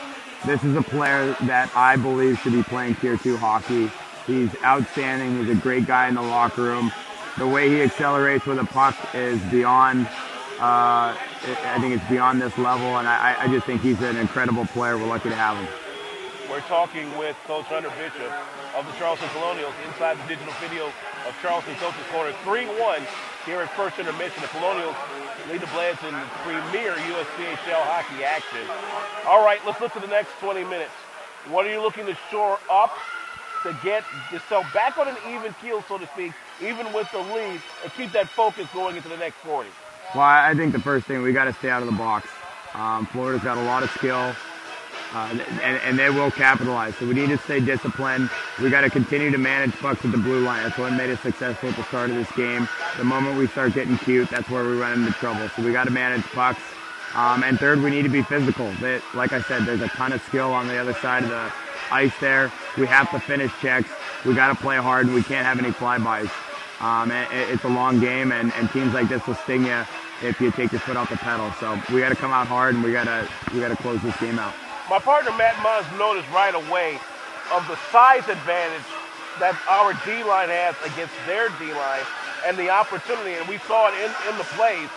This is a player that I believe should be playing Tier 2 hockey. He's outstanding. He's a great guy in the locker room. The way he accelerates with a puck is beyond, I think it's beyond this level, and I just think he's an incredible player. We're lucky to have him. We're talking with Coach Hunter Bishop of the Charleston Colonials inside the digital video of Charleston Coach's Corner. 3-1 here at first intermission. The Colonials lead the Blades in the Premier USPHL hockey action. All right, let's look to the next 20 minutes. What are you looking to shore up to get yourself back on an even keel, so to speak, even with the lead, and keep that focus going into the next 40? Well, I think the first thing, we got to stay out of the box. Florida's got a lot of skill. And they will capitalize. So we need to stay disciplined. We got to continue to manage pucks at the blue line. That's what made us successful at the start of this game. The moment we start getting cute, that's where we run into trouble. So we got to manage pucks. And third, we need to be physical. Like I said, there's a ton of skill on the other side of the ice there. We have to finish checks. We got to play hard, and we can't have any flybys. It's a long game, and teams like this will sting you if you take your foot off the pedal. So we got to come out hard, and we got to close this game out. My partner Matt Munz noticed right away of the size advantage that our D-line has against their D-line and the opportunity, and we saw it in the plays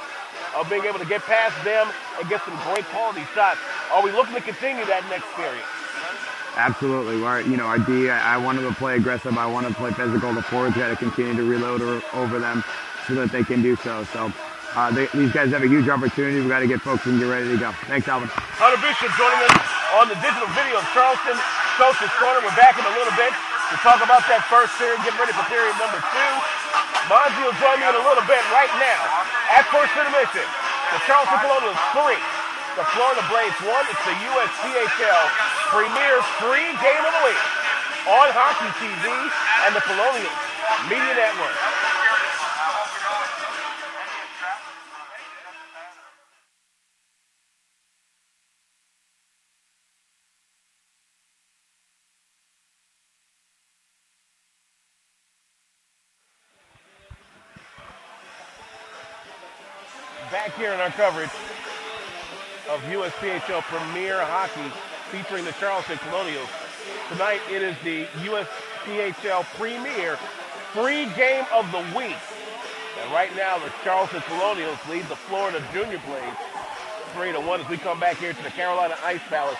of being able to get past them and get some great quality shots. Are we looking to continue that next period? Absolutely. Our D, I want them to play aggressive. I want them to play physical. The forwards got to continue to reload over them so that they can do so. So these guys have a huge opportunity. We've got to get focused and get ready to go. Thanks, Alvin. Hunter Bishop joining us on the Digital Video of Charleston. Coach's Corner. We're back in a little bit to talk about that first period, getting ready for period number 2. Monzi will join me in a little bit right now. At first intermission, the Charleston Colonials 3, the Florida Blades 1. It's the USPHL Premier free game of the week on Hockey TV and the Colonials Media Network. Back here in our coverage of USPHL Premier Hockey featuring the Charleston Colonials. Tonight it is the USPHL Premier free game of the week. And right now the Charleston Colonials lead the Florida Junior Blades 3-1 as we come back here to the Carolina Ice Palace.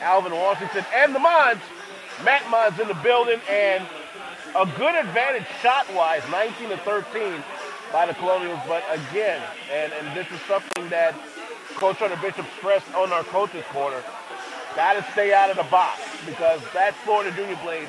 Alvin Washington and the Munz, Matt Munz in the building, and a good advantage shot-wise, 19-13. By the Colonials, but again, and this is something that Coach Hunter Bishop stressed on our Coach's Corner, gotta stay out of the box because that Florida Junior Blades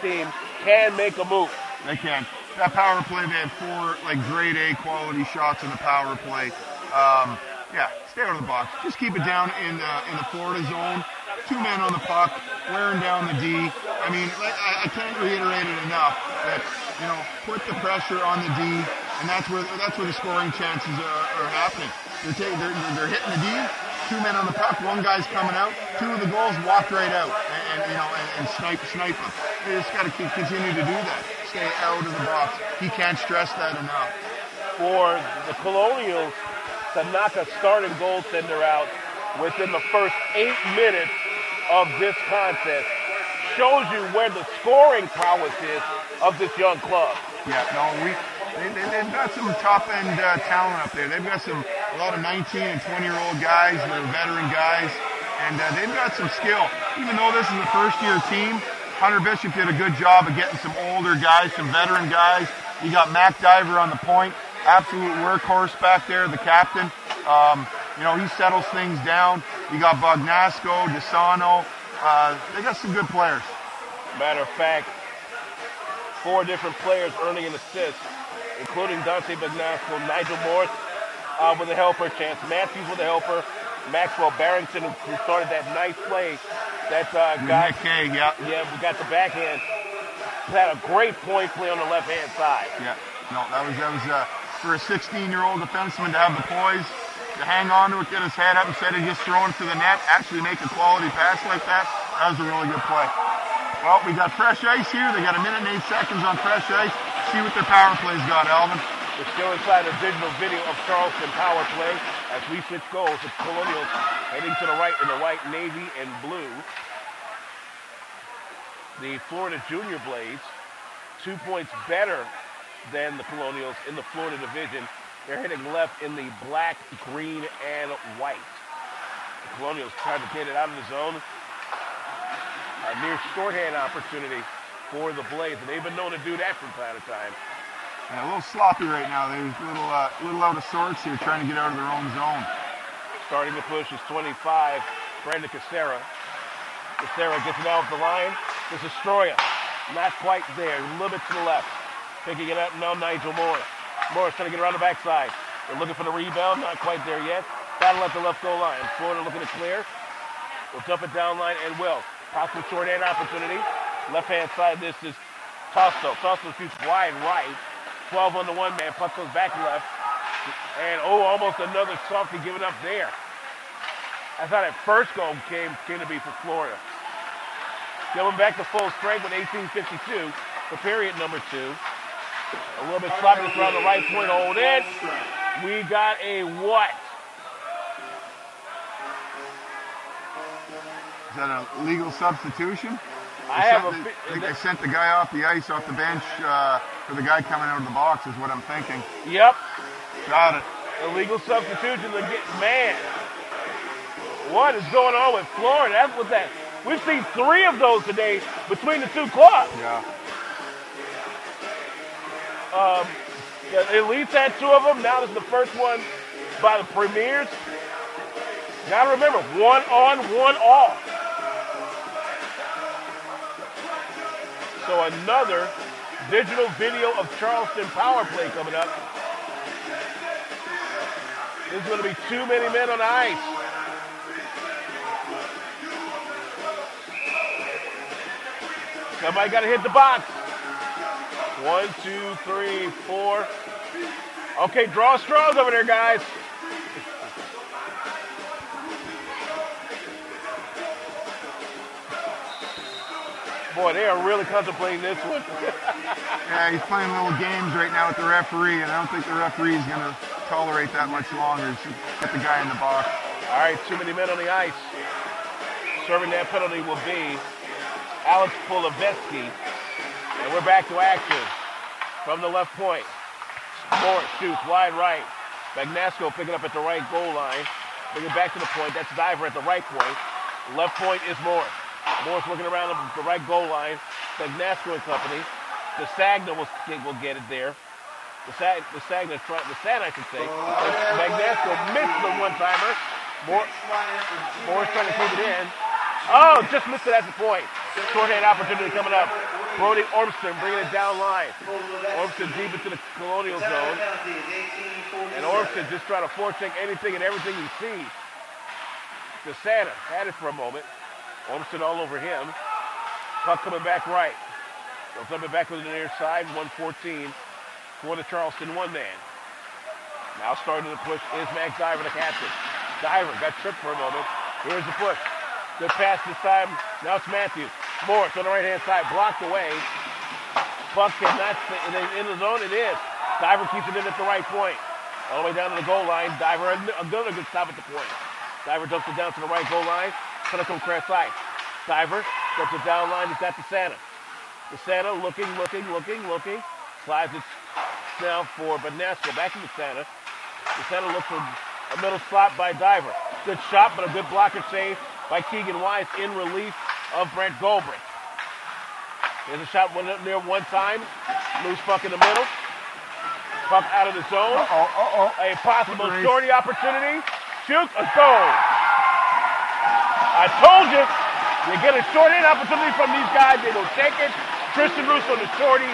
team can make a move. They can. That power play, they had 4 grade A quality shots in the power play. Stay out of the box. Just keep it down in the Florida zone. 2 men on the puck, wearing down the D. I mean, I can't reiterate it enough that, put the pressure on the D, and that's where the scoring chances are happening. They're hitting the D, 2 men on the puck, 1 guy's coming out, 2 of the goals walked right out and snipe them. They just got to continue to do that. Stay out of the box. He can't stress that enough. For the Colonials to knock a starting goaltender out within the first 8 minutes of this contest shows you where the scoring prowess is of this young club. Yeah, they've got some top-end talent up there. They've got a lot of 19- and 20-year-old guys, they're veteran guys, and they've got some skill. Even though this is a first-year team, Hunter Bishop did a good job of getting some older guys, some veteran guys. You got Matt Diver on the point, absolute workhorse back there, the captain. He settles things down. You got Bagnasco, DeSena. They got some good players. Matter of fact, 4 different players earning an assist, including Dante Bagnasco, Nigel Morris with a helper, Chance Matthews with a helper, Maxwell Barrington, who started that nice play. Nick Kay, yeah. Yeah, we got the backhand. Had a great point play on the left-hand side. Yeah, no, that was for a 16-year-old defenseman to have the poise, to hang on to it, get his head up instead of just throwing it to the net, actually make a quality pass like that. That was a really good play. Well, we got fresh ice here. They got 1 minute and 8 seconds on fresh ice. See what their power play's got, Alvin. We're still inside a Digital Video of Charleston power play as we switch goals. The Colonials heading to the right in the white, navy, and blue. The Florida Junior Blades, 2 points better than the Colonials in the Florida division. They're hitting left in the black, green, and white. The Colonials trying to get it out of the zone. A near shorthand opportunity for the Blades, and they've been known to do that from time to time. And a little sloppy right now. They're a little out of sorts here, trying to get out of their own zone. Starting the push is 25, Brandon Cacera. Cacera gets it out of the line. This is Stroyer. Not quite there. A little bit to the left. Picking it up now, Nigel Morris. Morris trying to get around the backside. They're looking for the rebound. Not quite there yet. Battle at the left goal line. Florida looking to clear. Will dump it down line and will. Possible short end opportunity. Left-hand side, this is Tosto. Tosto shoots wide right. 12 on the one man. Puck goes back left. And, almost another softy given up there. I thought that first goal came to be for Florida. Going back to full strength with 18:52 for period number two. A little bit sloppy around the right point. Hold it. We got a what? Is that a legal substitution? I think they sent the guy off the ice, off the bench for the guy coming out of the box is what I'm thinking. Yep. Got it. Illegal substitution. Man, what is going on with Florida? That's what that. We've seen three of those today between the two clubs. Yeah. The Elites had two of them. Now this is the first one by the Premiers. Gotta remember, one on, one off. So another digital video of Charleston power play coming up. There's going to be too many men on the ice. Somebody got to hit the box. 1, 2, 3, 4. Okay, draw straws over there, guys. Boy, they are really contemplating this one. Yeah, he's playing little games right now with the referee, and I don't think the referee is going to tolerate that much longer. She hit the guy in the box. All right, too many men on the ice. Serving that penalty will be Alex Polovetsky. And we're back to action from the left point. Morris shoots wide right. Bagnasco picking up at the right goal line. Bring it back to the point. That's Diver at the right point. Left point is Morris. Morris looking around the right goal line. Bagnasco and company. DeSagna will get it there. DeSagna, I should say. Bagnasco missed the one-timer. Morris trying to keep it in. Oh, just missed it at the point. Shorthand opportunity coming up. Brody Ormston bringing it down line. Ormston deep into the Colonial zone. And Ormston just trying to forecheck anything and everything he sees. DeSagna had it for a moment. Olmsted all over him. Puck coming back right. They'll flip it back to the near side. 1:14 for the Charleston one-man. Now starting to push is Max Diver, the captain. Diver got tripped for a moment. Here's the push. Good pass this time. Now it's Matthews. Morris on the right-hand side. Blocked away. Puck cannot fit. In the zone it is. Diver keeps it in at the right point. All the way down to the goal line. Diver, another good stop at the point. Diver dumps it down to the right goal line. Gonna come crash side. Diver gets it down line. He's got DeSana. DeSana looking. Slides it now for Bagnasco. Back to DeSana. DeSana looks for a middle slot by Diver. Good shot, but a good blocker save by Keegan Wise in relief of Brent Galbraith. There's a shot went up near one time. Loose puck in the middle. Puck out of the zone. A possible shorty opportunity. Shoot a goal. I told you, you get a short-in opportunity from these guys. They don't take it. Tristan Roos on the shorty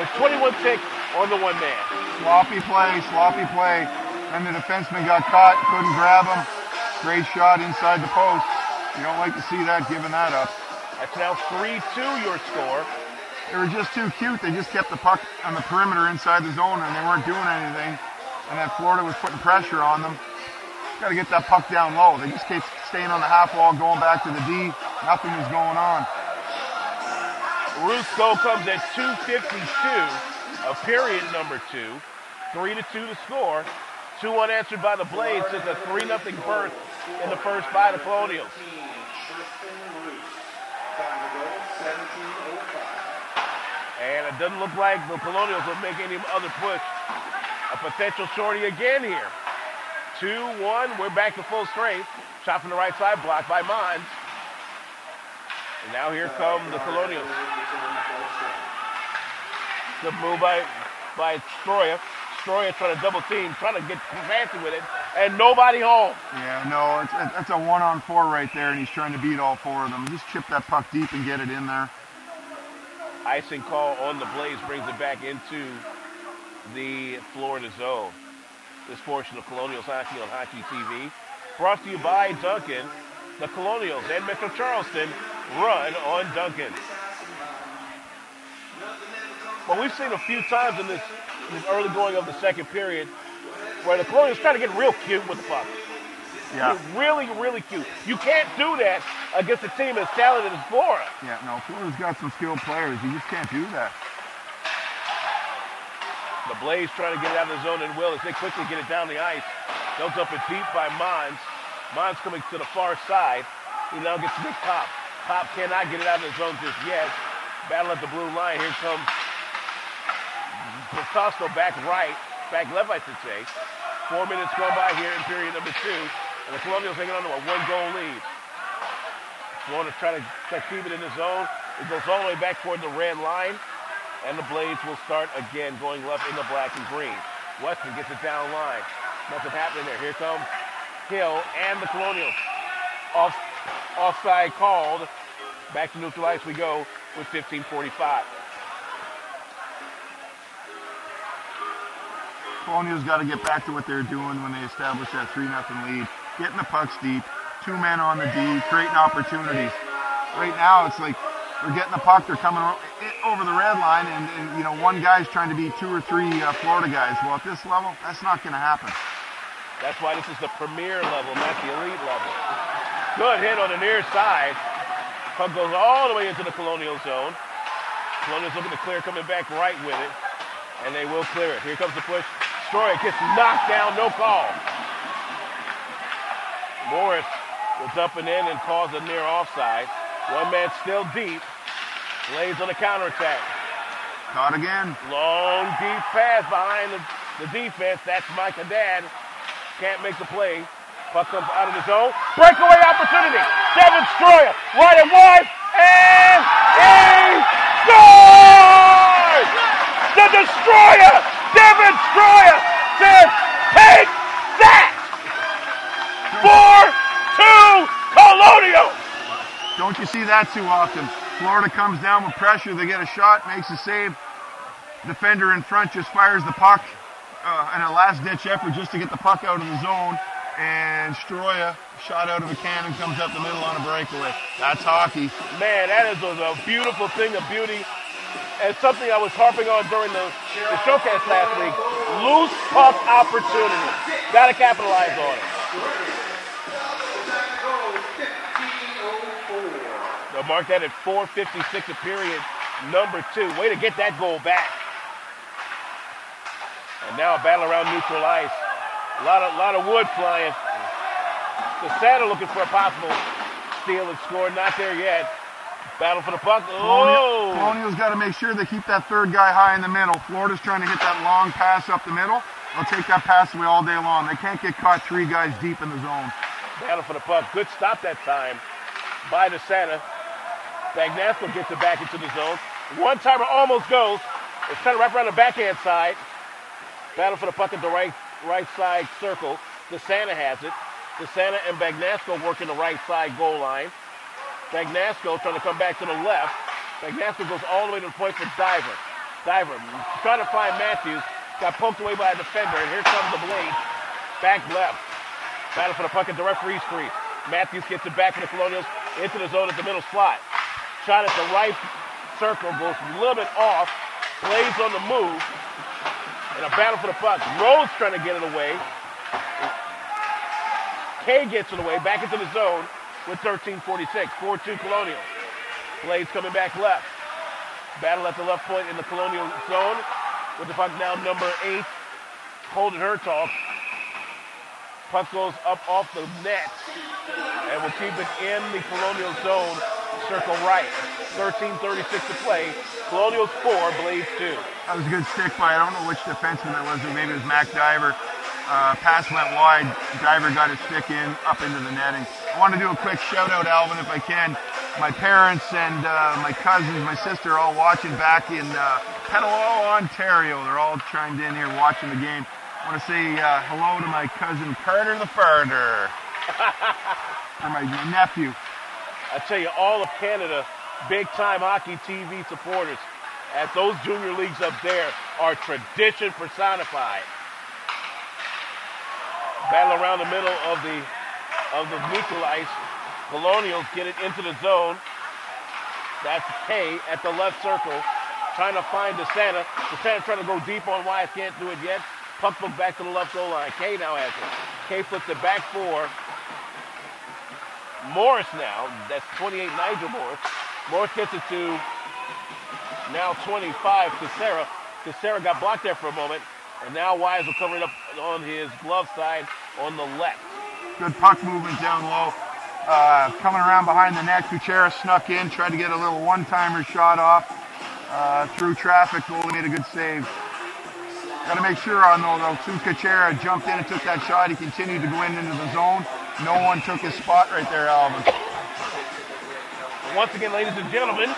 with 21 ticks on the one-man. Sloppy play. And the defenseman got caught, couldn't grab him. Great shot inside the post. You don't like to see that, giving that up. That's now 3-2 your score. They were just too cute. They just kept the puck on the perimeter inside the zone, and they weren't doing anything. And that Florida was putting pressure on them. Got to get that puck down low. They just keep staying on the half wall, going back to the D. Nothing was going on. Roos' goal comes at 2:52 of period number two. 3-2 to score. Two unanswered by the Blades. It's a 3-0 berth in the first by the Colonials. And it doesn't look like the Colonials will make any other push. A potential shorty again here. 2-1, we're back to full strength. Shot from the right side, blocked by Munz. And now here come the Colonials. Good move by Stroyer. Stroyer trying to double team, trying to get fancy with it, and nobody home. Yeah, no, it's a 1-on-4 right there, and he's trying to beat all four of them. Just chip that puck deep and get it in there. Icing call on the Blaze brings it back into the Florida zone. This portion of Colonials Hockey on Hockey TV, brought to you by Duncan. The Colonials and Metro Charleston run on Duncan. But we've seen a few times in this early going of the second period where the Colonials try to get real cute with the puck. Yeah. It's really, really cute. You can't do that against a team as talented as Florida. Yeah, no, Florida's got some skilled players. You just can't do that. The Blades trying to get it out of the zone and will as they quickly get it down the ice. Dumped up and deep by Munz. Munz coming to the far side. He now gets Nick Pop. Pop cannot get it out of the zone just yet. Battle at the blue line. Here comes Tosto back right. Back left, I should say. 4 minutes gone by here in period number two. And the Colonials hanging on to a one-goal lead. Florida trying to keep it in the zone. It goes all the way back toward the red line. And the Blades will start again, going left in the black and green. Weston gets it down line. Nothing happening there. Here comes Hill and the Colonials. Offside called. Back to neutral ice we go with 15:45. Colonials got to get back to what they're doing when they establish that 3-0 lead. Getting the pucks deep. Two men on the D, creating opportunities. Right now, it's like they're getting the puck, they're coming over the red line, and you know, one guy's trying to beat two or three Florida guys. Well, at this level, that's not going to happen. That's why this is the premier level, not the elite level. Good hit on the near side. Puck goes all the way into the Colonial zone. Colonials looking to clear, coming back right with it, and they will clear it. Here comes the push. Stroyer gets knocked down, no call. Morris will dump it in and cause a near offside. One man still deep. Blades on the counterattack. Caught again. Long, deep pass behind the defense. That's Mike Haddad. Can't make the play. Puck comes out of the zone. Breakaway opportunity. Devin Stroyer, right and wide. And he scores! The Destroyer, Devin Stroyer, says, take that! 4-2 Colonial! Don't you see that too often? Florida comes down with pressure. They get a shot, makes a save. Defender in front just fires the puck in a last-ditch effort just to get the puck out of the zone. And Stroyer, shot out of a cannon, comes up the middle on a breakaway. That's hockey. Man, that is a beautiful thing of beauty. And something I was harping on during the showcast last week. Loose puck opportunity. Got to capitalize on it. They'll mark that at 4:56 of period number two. Way to get that goal back. And now a battle around neutral ice. A lot of wood flying. DeSena looking for a possible steal and score. Not there yet. Battle for the puck. Oh! Colonial's got to make sure they keep that third guy high in the middle. Florida's trying to get that long pass up the middle. They'll take that pass away all day long. They can't get caught three guys deep in the zone. Battle for the puck. Good stop that time by DeSena. Bagnasco gets it back into the zone. One timer almost goes. It's trying to wrap around the backhand side. Battle for the puck at the right side circle. DeSena has it. DeSena and Bagnasco working the right side goal line. Bagnasco trying to come back to the left. Bagnasco goes all the way to the point for Diver. Diver trying to find Matthews. Got pumped away by a defender, and here comes the Blade. Back left. Battle for the puck at the referee's crease. Matthews gets it back to the Colonials into the zone at the middle slot. Shot at the right circle, goes a little bit off, plays on the move, and a battle for the puck. Rhodes trying to get it away. Kay gets it away, back into the zone with 13:46, 4-2 Colonial. Blades coming back left. Battle at the left point in the Colonial zone with the puck now number 8, holding her talk. Puck goes up off the net and will keep it in the Colonial zone. Circle right. 13:36 to play. Colonials 4, Blades 2. That was a good stick by, I don't know which defenseman that was, but maybe it was Matt Diver. Pass went wide. Diver got his stick in, up into the netting. I want to do a quick shout out, Alvin, if I can. My parents and my cousins, my sister, all watching back in Petawawa, Ontario. They're all chimed in here watching the game. I want to say hello to my cousin Carter the Farter. Or my nephew. I tell you, all of Canada, big-time Hockey TV supporters at those junior leagues up there are tradition personified. Battle around the middle of the neutral ice. Colonials get it into the zone. That's Kay at the left circle, trying to find DeSena. DeSena trying to go deep on Wise, can't do it yet. Puck goes back to the left goal line. Kay now has it. Kay flips it back for Morris now. That's 28, Nigel Morris. Morris gets it to now 25, Cacera. Cacera got blocked there for a moment. And now Wise will cover it up on his glove side on the left. Good puck movement down low. Coming around behind the net, Cacera snuck in, tried to get a little one-timer shot off. Through traffic, goalie made a good save. Got to make sure on though, Sue Cacera jumped in and took that shot. He continued to go in into the zone. No one took his spot right there, Alvin. Once again, ladies and gentlemen,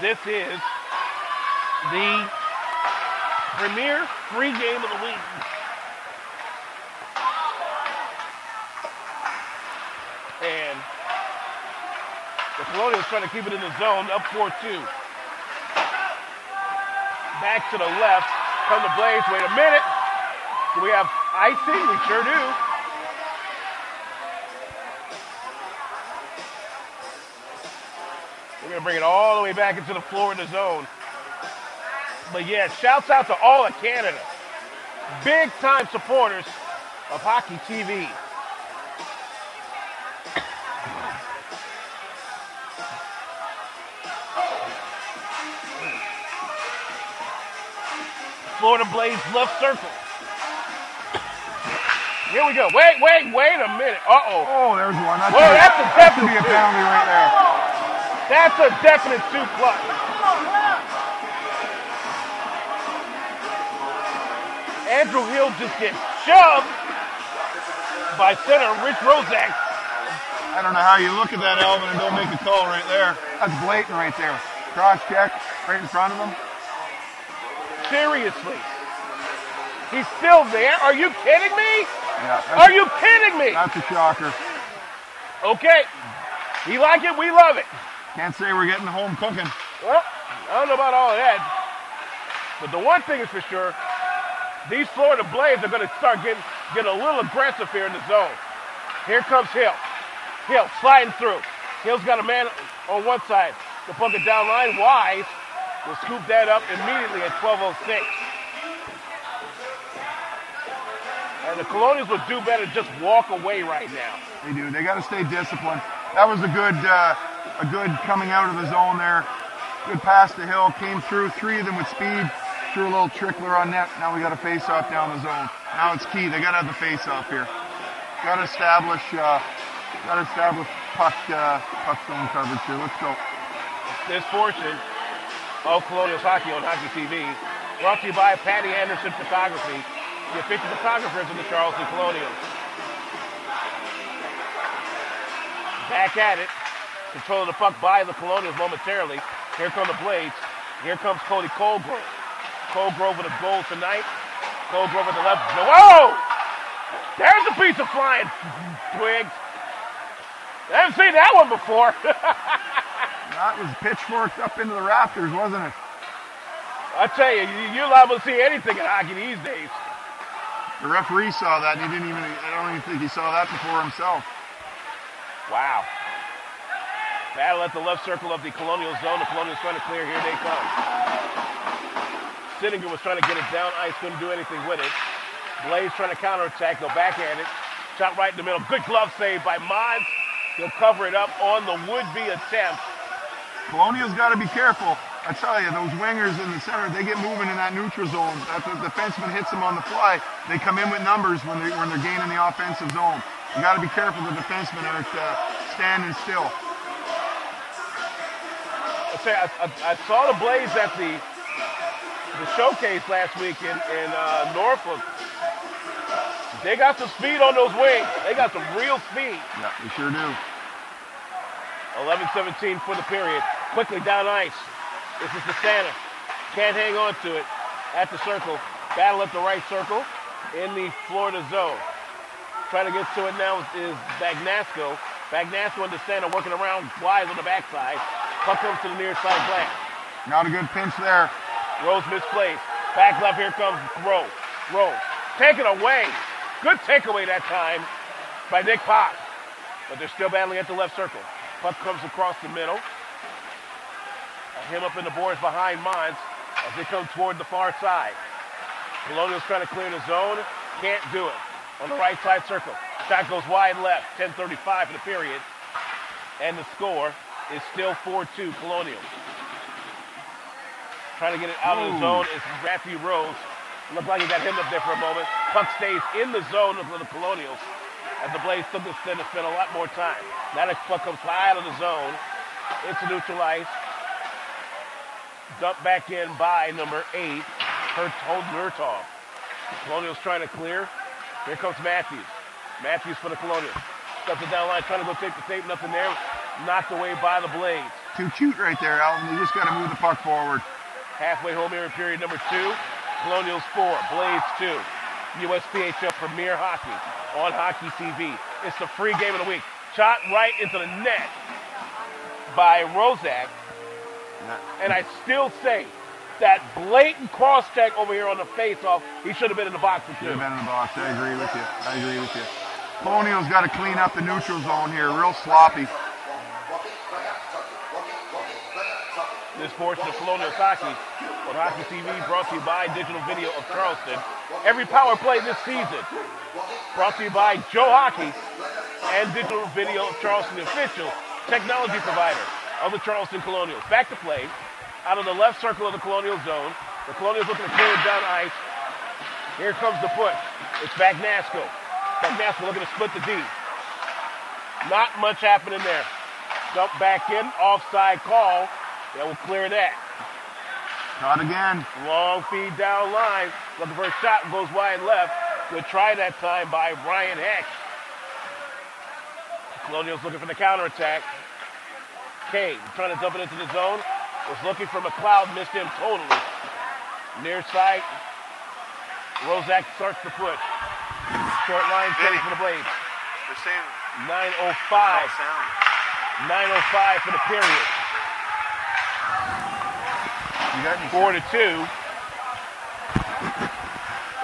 this is the premier free game of the week. And the Colonials trying to keep it in the zone, up 4-2. Back to the left, come the Blades. Wait a minute. Do we have icing? We sure do. We're going to bring it all the way back into the floor in the zone. But yeah, shouts out to all of Canada. Big time supporters of Hockey TV. Florida Blades left circle. Here we go. Wait a minute. Uh-oh. Oh, there's one. That's a definite two. Penalty right there. That's a definite two plus. Andrew Hill just gets shoved by center Rich Rozak. I don't know how you look at that, Alvin, and don't make the call right there. That's blatant right there. Cross check right in front of him. Seriously. He's still there? Are you kidding me? Yeah, are you kidding me? That's a shocker. Okay. We like it, we love it. Can't say we're getting home cooking. Well, I don't know about all of that. But the one thing is for sure, these Florida Blades are going to start getting a little aggressive here in the zone. Here comes Hill. Hill sliding through. Hill's got a man on one side. The puck is down line. Wise will scoop that up immediately at 12:06. And the Colonials would do better just walk away right now. They do. They got to stay disciplined. That was a good coming out of the zone there. Good pass to Hill. Came through. Three of them with speed. Threw a little trickler on net. Now we got a face-off down the zone. Now it's key. They got to have the face-off here. Got to establish. Got to establish puck zone coverage here. Let's go. This portion of Colonials Hockey on Hockey TV brought to you by Patty Anderson Photography. The official photographers of the Charleston Colonials. Back at it. Control of the puck by the Colonials momentarily. Here come the Blades. Here comes Cody Colgrove. Colgrove with a goal tonight. Colgrove with the left. Whoa! There's a piece of flying twigs. I haven't seen that one before. That was pitchforked up into the rafters, wasn't it? I tell you, you're liable to see anything in hockey these days. The referee saw that, and he didn't even, I don't even think he saw that before himself. Wow. Battle at the left circle of the Colonial zone. The Colonials trying to clear. Here they come. Sittinger was trying to get it down ice. Couldn't do anything with it. Blades trying to counterattack. They'll backhand it. Shot right in the middle. Good glove save by Munz. He'll cover it up on the would-be attempt. Colonials got to be careful. I tell you, those wingers in the center, they get moving in that neutral zone. After the defenseman hits them on the fly, they come in with numbers when they're gaining the offensive zone. You got to be careful the defensemen aren't standing still. I saw the Blades at the showcase last week in Norfolk. They got some speed on those wings. They got some real speed. Yeah, they sure do. 11:17 for the period. Quickly down ice. This is DeSena. Can't hang on to it at the circle. Battle at the right circle in the Florida zone. Trying to get to it now is Bagnasco. Bagnasco and DeSena working around Wise on the backside. Puck comes to the near side glass. Not a good pinch there. Rose misplaced. Back left, here comes Rose. Rose. Take it away. Good takeaway that time by Nick Pop. But they're still battling at the left circle. Puck comes across the middle. Him up in the boards behind Munz as they come toward the far side. Colonials trying to clear the zone. Can't do it. On the right side circle. Shot goes wide left, 10:35 in the period. And the score is still 4-2 Colonial. Trying to get it out of the zone is Matthew Rhodes. Looked like he got him up there for a moment. Puck stays in the zone of the Colonials. And the Blades took this in to spend a lot more time. Now the puck comes out of the zone. It's a neutral ice. Dumped back in by number 8, Hurtov. Colonials trying to clear. Here comes Matthews. Matthews for the Colonials. Steps it down line, trying to go take the tape. Nothing there. Knocked away by the Blades. Too cute right there, Alvin. You just got to move the puck forward. Halfway home here in period number 2. Colonials 4, Blades 2. USPHL Premier Hockey on Hockey TV. It's the free game of the week. Shot right into the net by Rozak. And I still say that blatant cross-check over here on the face-off, he should have been in the box. Should have been in the box. I agree with you. Colonial's got to clean up the neutral zone here. Real sloppy. This portion of Colonial Hockey on Hockey TV brought to you by Digital Video of Charleston. Every power play this season brought to you by Joe Hockey and Digital Video of Charleston, official technology provider of the Charleston Colonials. Back to play out of the left circle of the Colonial zone. The Colonials looking to clear it down ice. Here comes the push. It's Bagnasco. Bagnasco looking to split the D. Not much happening there. Dump back in, offside call. That will clear that. Not again. Long feed down line. Looking for a shot, goes wide left. Good try that time by Ryan Heck. Colonials looking for the counterattack. Kay trying to dump it into the zone. Was looking for McLeod, missed him totally. Near side. Rozak starts the push. Short line save for the Blades. They're saying 9:05. 9:05 for the period. 4-2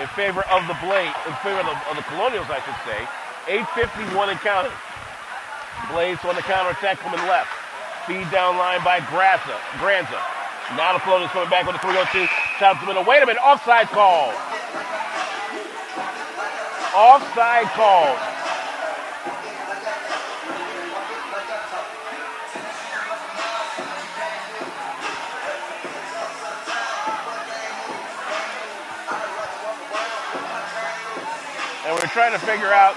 in favor of the Blades, in favor of the Colonials, I should say. 8:51 and counting. Blades on the counterattack coming left. Feed down line by Granza. Now the Colonials coming back with the 3:02. Shot up the middle. Wait a minute, offside call. Offside call. We're trying to figure out.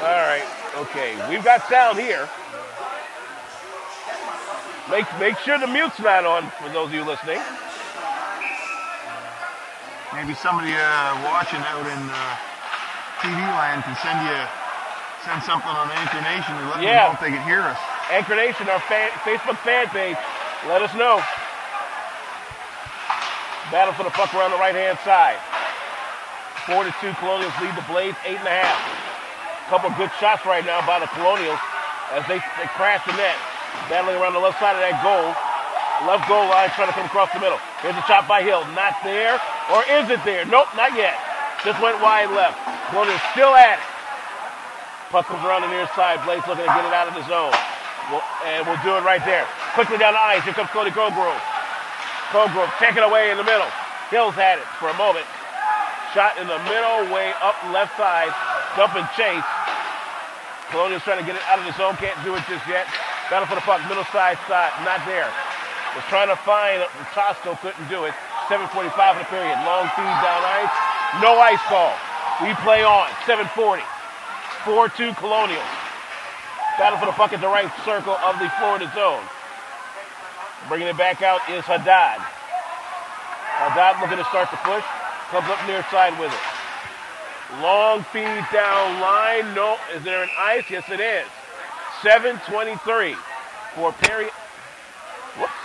All right, okay. We've got sound here. Make sure the mute's not on for those of you listening. Maybe somebody watching out in TV land can send something on Anchor Nation and let them know if they can hear us. Anchor Nation, our Facebook fan page. Let us know. Battle for the puck around the right-hand side. 4-2 Colonials lead the Blades, 8.5. A couple good shots right now by the Colonials as they crash the net. Battling around the left side of that goal. Left goal line trying to come across the middle. Here's a shot by Hill. Not there. Or is it there? Nope, not yet. Just went wide left. Colonials still at it. Puck comes around the near side. Blades looking to get it out of the zone. We'll do it right there. Quickly down the ice. Here comes Cody Colgrove. Colgrove taking away in the middle. Hill's had it for a moment. Shot in the middle, way up left side, dump and chase. Colonials trying to get it out of the zone, can't do it just yet. Battle for the puck, middle side, not there. Was trying to find Tosto, couldn't do it. 7:45 in the period, long feed down ice, no ice call. We play on, 7:40, 4-2 Colonials. Battle for the puck at the right circle of the Florida zone. Bringing it back out is Haddad. Haddad looking to start the push. Comes up near side with it. Long feed down line. No. Is there an ice? Yes, it is. 7:23 for period. Whoops.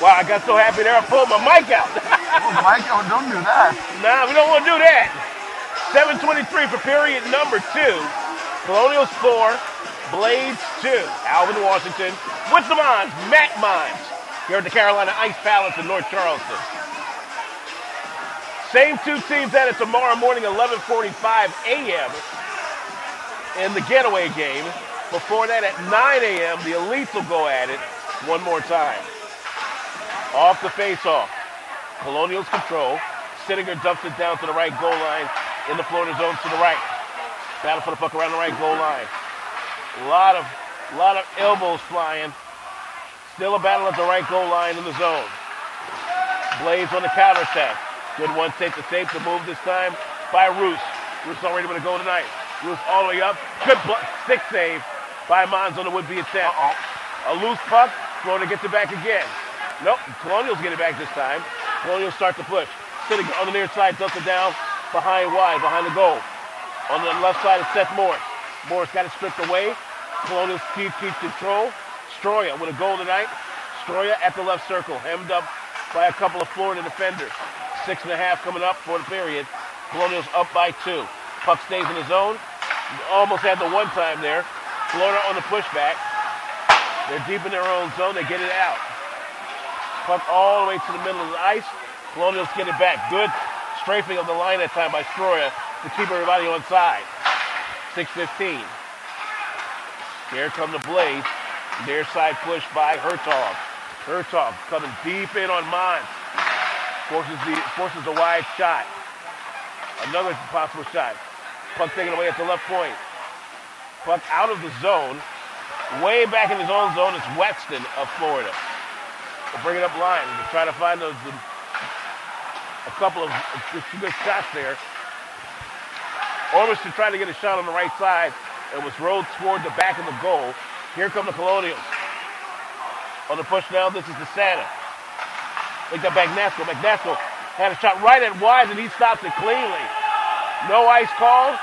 Wow, I got so happy there I pulled my mic out. Michael, don't do that. Nah, we don't want to do that. 7:23 for period number 2. Colonials 4, Blades 2. Alvin Washington with the Munz, Matt Munz. Here at the Carolina Ice Palace in North Charleston. Same two teams at it tomorrow morning, 11:45 a.m. in the getaway game. Before that, at 9 a.m., the Elites will go at it one more time. Off the face-off. Colonials control. Sittinger dumps it down to the right goal line in the Florida zone to the right. Battle for the puck around the right goal line. A lot of elbows flying. Still a battle at the right goal line in the zone. Blades on the counterattack. Good one, safe to move this time by Roos. Roos already with a goal tonight. Roos all the way up. Good block. Stick save by Munz on the would-be attempt. A loose puck. Florida gets it back again. Nope, Colonials get it back this time. Colonials start to push. Sitting on the near side, dumps it down behind wide, behind the goal. On the left side is Seth Morris. Morris got it stripped away. Colonials keeps control. Stroyer with a goal tonight. Stroyer at the left circle, hemmed up by a couple of Florida defenders. 6.5 coming up for the period. Colonials up by 2. Puck stays in the zone. Almost had the one time there. Florida on the pushback. They're deep in their own zone. They get it out. Puck all the way to the middle of the ice. Colonials get it back. Good strafing of the line that time by Stroyer to keep everybody on side. 6:15. Here come the Blades. Near side push by Hertog. Hertog coming deep in on Munz. Forces a wide shot. Another possible shot. Puck taken away at the left point. Puck out of the zone. Way back in his own zone is Weston of Florida. We'll bring it up line. We'll try to find a couple of good shots there. Ormiston tried to get a shot on the right side. It was rolled toward the back of the goal. Here come the Colonials. On the push now, this is DeSena. Look at Bagnasco. Bagnasco had a shot right at wide, and he stopped it cleanly. No ice called.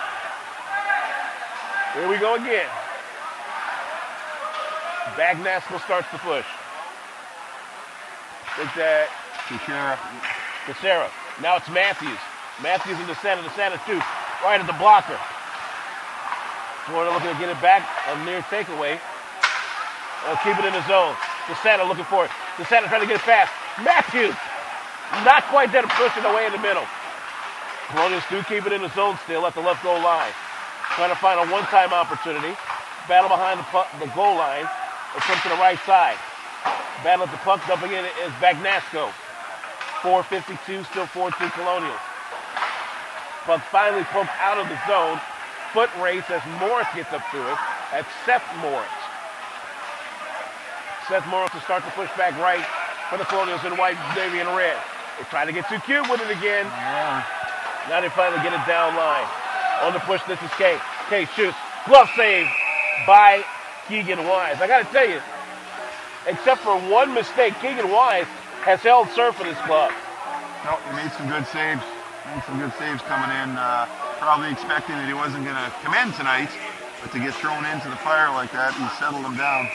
Here we go again. Bagnasco starts to push. Look at Cacera. Now it's Matthews. Matthews and DeSena. DeSena too. Right at the blocker. Florida looking to get it back. A near takeaway. They'll keep it in the zone. DeSena looking for it. DeSena trying to get it fast. Matthews! Not quite there to push it away in the middle. Colonials do keep it in the zone still at the left goal line. Trying to find a one-time opportunity. Battle behind the goal line. It comes to the right side. Battle at the puck. Dumping in is Bagnasco. 4:52, still 4-2 Colonials. Puck finally poked out of the zone. Foot race as Morris gets up to it. That's Seth Morris. Seth Morris will start to push back right for the Colonials in white, navy, and red. They try to get too cute with it again. Yeah. Now they finally get it down line. On the push, this is Kay. Kay shoots. Glove save by Keegan Wise. I got to tell you, except for one mistake, Keegan Wise has held serve for this club. No, he made some good saves. Made some good saves coming in. Probably expecting that he wasn't going to come in tonight, but to get thrown into the fire like that, he settled him down.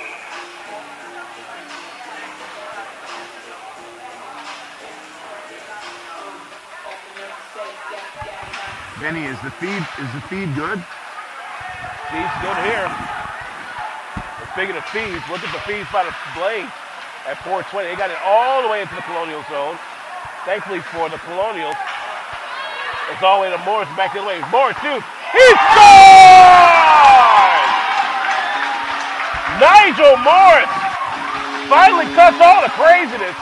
Benny, is the feed good? Feed's good here. Speaking of feeds, look at the feeds by the Blades at 4:20. They got it all the way into the Colonial zone. Thankfully for the Colonials, it's all the way to Morris, back the way. Morris shoots. He scores! Nigel Morris finally cuts all the craziness.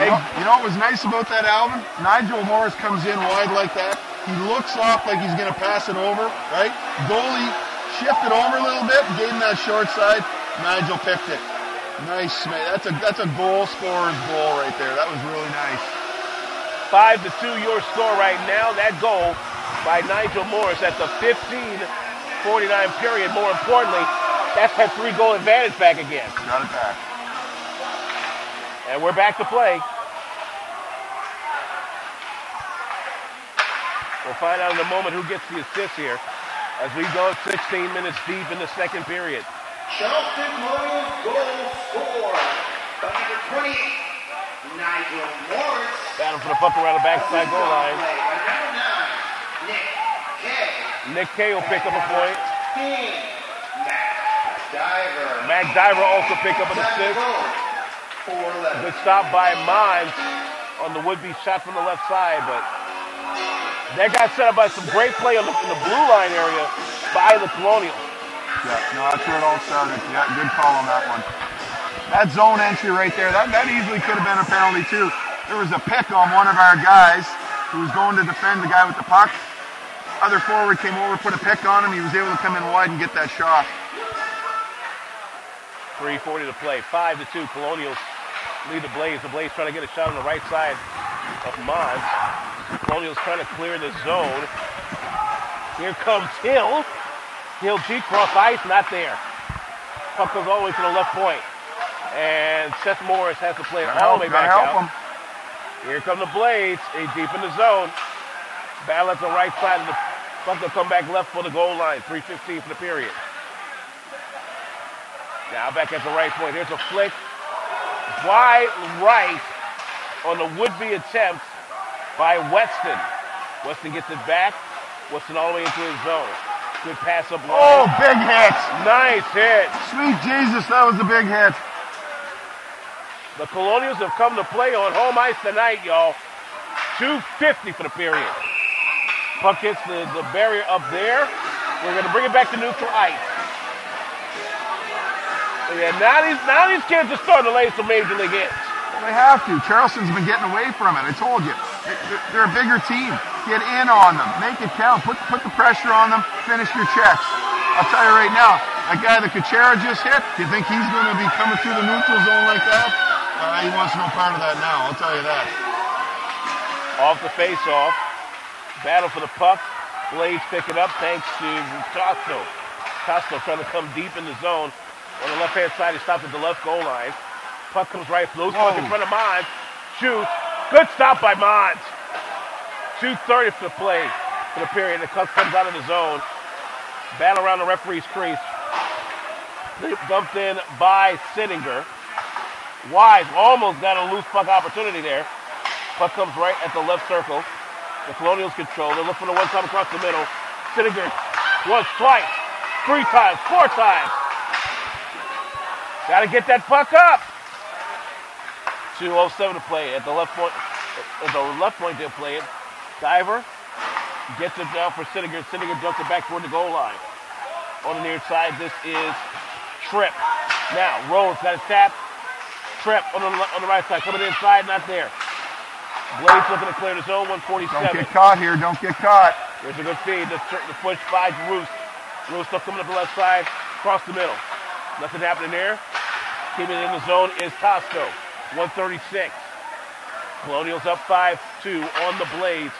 Hey, you know what was nice about that, Alvin? Nigel Morris comes in wide like that. He looks off like he's going to pass it over, right? Goalie shifted over a little bit, gave him that short side. Nigel picked it. Nice, man. That's a goal scorer's goal right there. That was really nice. 5-2 your score right now. That goal by Nigel Morris at the 15:49 period. More importantly, that's had 3-goal advantage back again. Got it back. And we're back to play. We'll find out in a moment who gets the assist here as we go 16 minutes deep in the second period. Charleston Colonials goal scored by number 20, Nigel Morris. Battle for the puck around the backside goal line. Nick Kay will pick up a point. Matt Diver also pick up an assist. Good stop by Munz on the would-be shot from the left side, but that got set up by some great play in the blue line area by the Colonials. Yeah, no, that's where it all started. Yeah, good call on that one. That zone entry right there, that easily could have been a penalty too. There was a pick on one of our guys, who was going to defend the guy with the puck. Other forward came over, put a pick on him. He was able to come in wide and get that shot. 3:40 to play, 5-2. Colonials lead the Blades. The Blades trying to get a shot on the right side of Munz. Colonials trying to clear the zone. Here comes Hill. Hill cheek cross ice, not there. Puck goes all the way to the left point. And Seth Morris has to play it all the way back out. Him. Here come the Blades, they deep in the zone. Battle at the right side of the puck. They'll come back left for the goal line. 3:15 for the period. Now back at the right point. Here's a flick. Wide right on the would-be attempt by Weston. Weston gets it back. Weston all the way into his zone. Good pass up. Oh, big hit. Nice hit. Sweet Jesus, that was a big hit. The Colonials have come to play on home ice tonight, y'all. 2:50 for the period. Puck hits the barrier up there. We're going to bring it back to neutral ice. Yeah, now these kids are starting to lay some major league hits. Well, they have to. Charleston's been getting away from it. I told you. They're a bigger team. Get in on them. Make it count. Put the pressure on them. Finish your checks. I'll tell you right now, that guy that Cacera just hit, do you think he's going to be coming through the neutral zone like that? He wants no part of that now, I'll tell you that. Off the face-off. Battle for the puck. Blades pick it up thanks to Tosto. Tosto trying to come deep in the zone. On the left-hand side, he stopped at the left goal line. Puck comes right, loose puck in front of Munz. Shoots. Good stop by Munz. 2:30 for the play for the period. The puck comes out of the zone. Battle around the referee's crease. Dumped in by Sittinger. Wise almost got a loose puck opportunity there. Puck comes right at the left circle. The Colonials control. They look for the one time across the middle. Sittinger once, twice, three times, four times. Got to get that puck up. 2:07 to play at the left point. At the left point they'll play it. Diver gets it down for Sittinger. Sittinger dumps it back toward the goal line. On the near side, this is Tripp. Now Rhodes got a tap. Tripp on the right side, coming inside, not there. Blades looking to clear the zone, 147. Don't get caught here, don't get caught. There's a good feed, the push by Roos. Roos still coming up the left side, across the middle. Nothing happening there. Keeping it in the zone is Tosto, 136. Colonials up 5-2 on the Blades.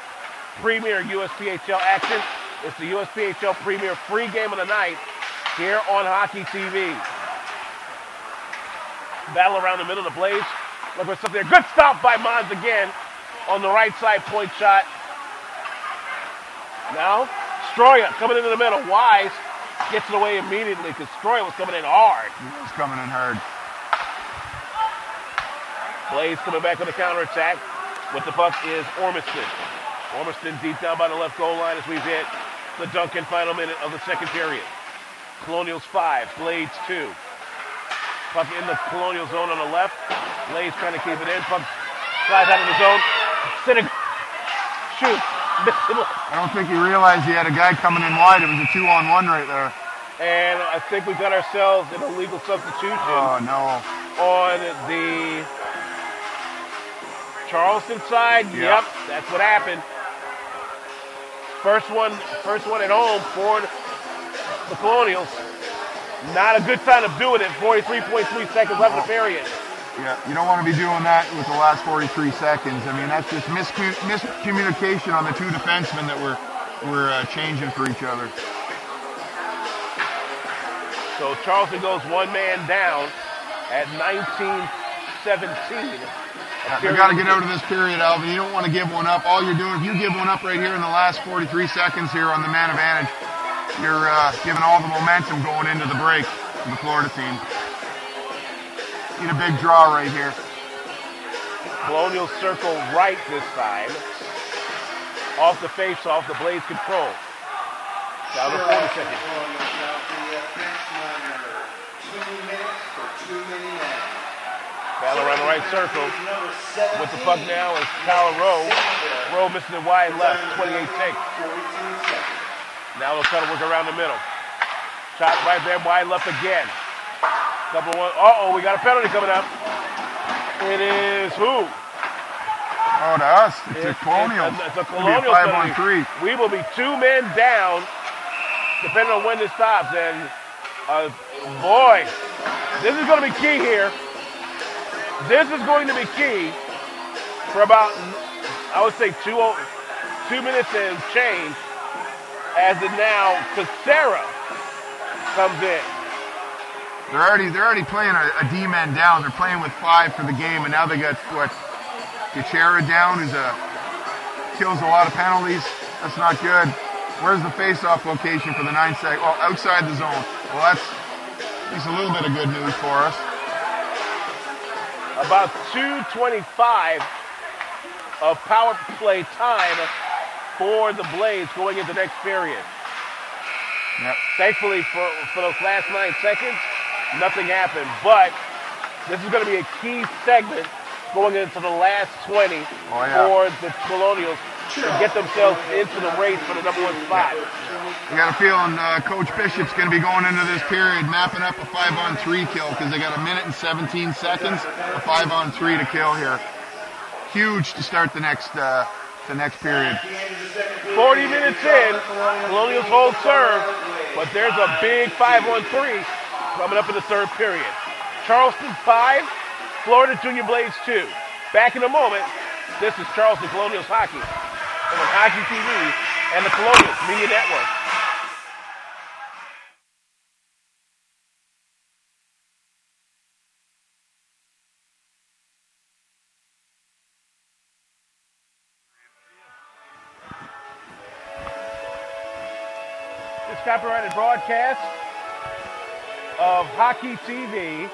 Premier USPHL action. It's the USPHL Premier free game of the night here on Hockey TV. Battle around the middle of the Blades. Look for something there. Good stop by Munz again on the right side point shot. Now, Stroyer coming into the middle. Wise gets it away immediately because Stroyer was coming in hard. He was coming in hard. Blades coming back on the counterattack. With the puck is Ormiston. Ormiston deep down by the left goal line as we've hit the Duncan final minute of the second period. Colonials 5, Blades 2. Puck in the Colonial zone on the left. Blades trying to keep it in. Puck slides out of the zone. Sittinger shoots. I don't think he realized he had a guy coming in wide. It was a 2-on-1 right there. And I think we got ourselves an illegal substitution. Oh, no. On the Charleston side. Yep, that's what happened. First one at home for the Colonials. Not a good time to do it at 43.3 seconds left in the period. Yeah, you don't want to be doing that with the last 43 seconds. I mean, that's just miscommunication on the two defensemen that were changing for each other. So Charleston goes one man down at 19:17. You got to get out of this period, Alvin. You don't want to give one up. All you're doing, if you give one up right here in the last 43 seconds here on the man advantage, you're giving all the momentum going into the break from the Florida team. Need a big draw right here. Colonial circle right this time. Off the face-off, the Blades control. Down to 40 seconds. Battle around the right circle. With the puck now is Kyle Rowe. Rowe missing the wide left, 28 takes. Now they'll try to work around the middle. Shot right there, wide left again. Couple one. We got a penalty coming up. It is who? Oh, to us. It's the Colonials. The Colonials. It'll be a 5-on-3. We will be 2 men down, depending on when this stops. And, boy, this is going to be key here. This is going to be key for about, I would say, two minutes and change, as it now Cacera comes in. They're already playing a D-man down. They're playing with 5 for the game, and now they got what, Cacera down, who's kills a lot of penalties. That's not good. Where's the face-off location for the 9 second? Well, outside the zone. Well, that's at least a little bit of good news for us. About 2:25 of power play time for the Blades going into the next period. Yep. Thankfully, for those last 9 seconds, nothing happened. But this is going to be a key segment going into the last 20 for the Colonials to get themselves into the race for the number 1 spot. I got a feeling Coach Bishop's going to be going into this period mapping up a 5-on-3 kill, because they got a minute and 17 seconds, a 5-on-3 to kill here. Huge to start the next period. 40 minutes in, Colonials hold serve, but there's a big 5-on-3 coming up in the 3rd period. Charleston 5, Florida Junior Blades 2. Back in a moment. This is Charleston Colonials Hockey on Hockey TV and the Colonials Media Network. This copyrighted broadcast of Hockey TV,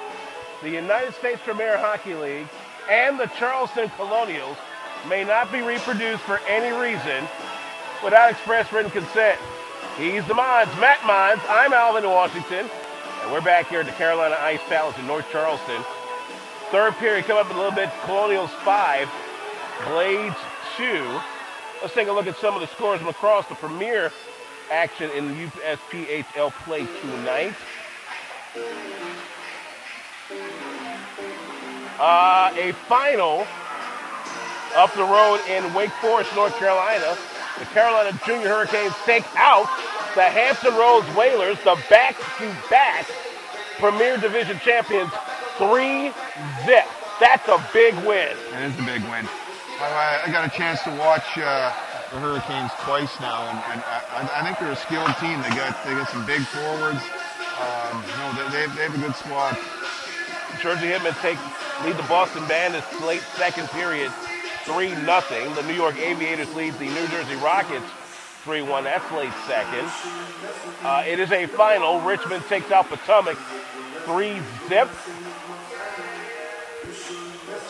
the United States Premier Hockey League, and the Charleston Colonials may not be reproduced for any reason without express written consent. He's the Munz, Matt Munz. I'm Alvin Washington, and we're back here at the Carolina Ice Palace in North Charleston. 3rd period coming up in a little bit. Colonials 5, Blades 2. Let's take a look at some of the scores from across the Premier action in the USPHL play tonight. A final up the road in Wake Forest, North Carolina. The Carolina Junior Hurricanes take out the Hampton Roads Whalers, the back-to-back Premier Division champions, 3-0. That's a big win. It is a big win. I got a chance to watch the Hurricanes twice now, and I think they're a skilled team. They got some big forwards. They have a good squad. Jersey Hitmen lead the Boston Bandits late 2nd period, 3-0. The New York Aviators lead the New Jersey Rockets 3-1. That's late 2nd. It is a final. Richmond takes out Potomac 3-0.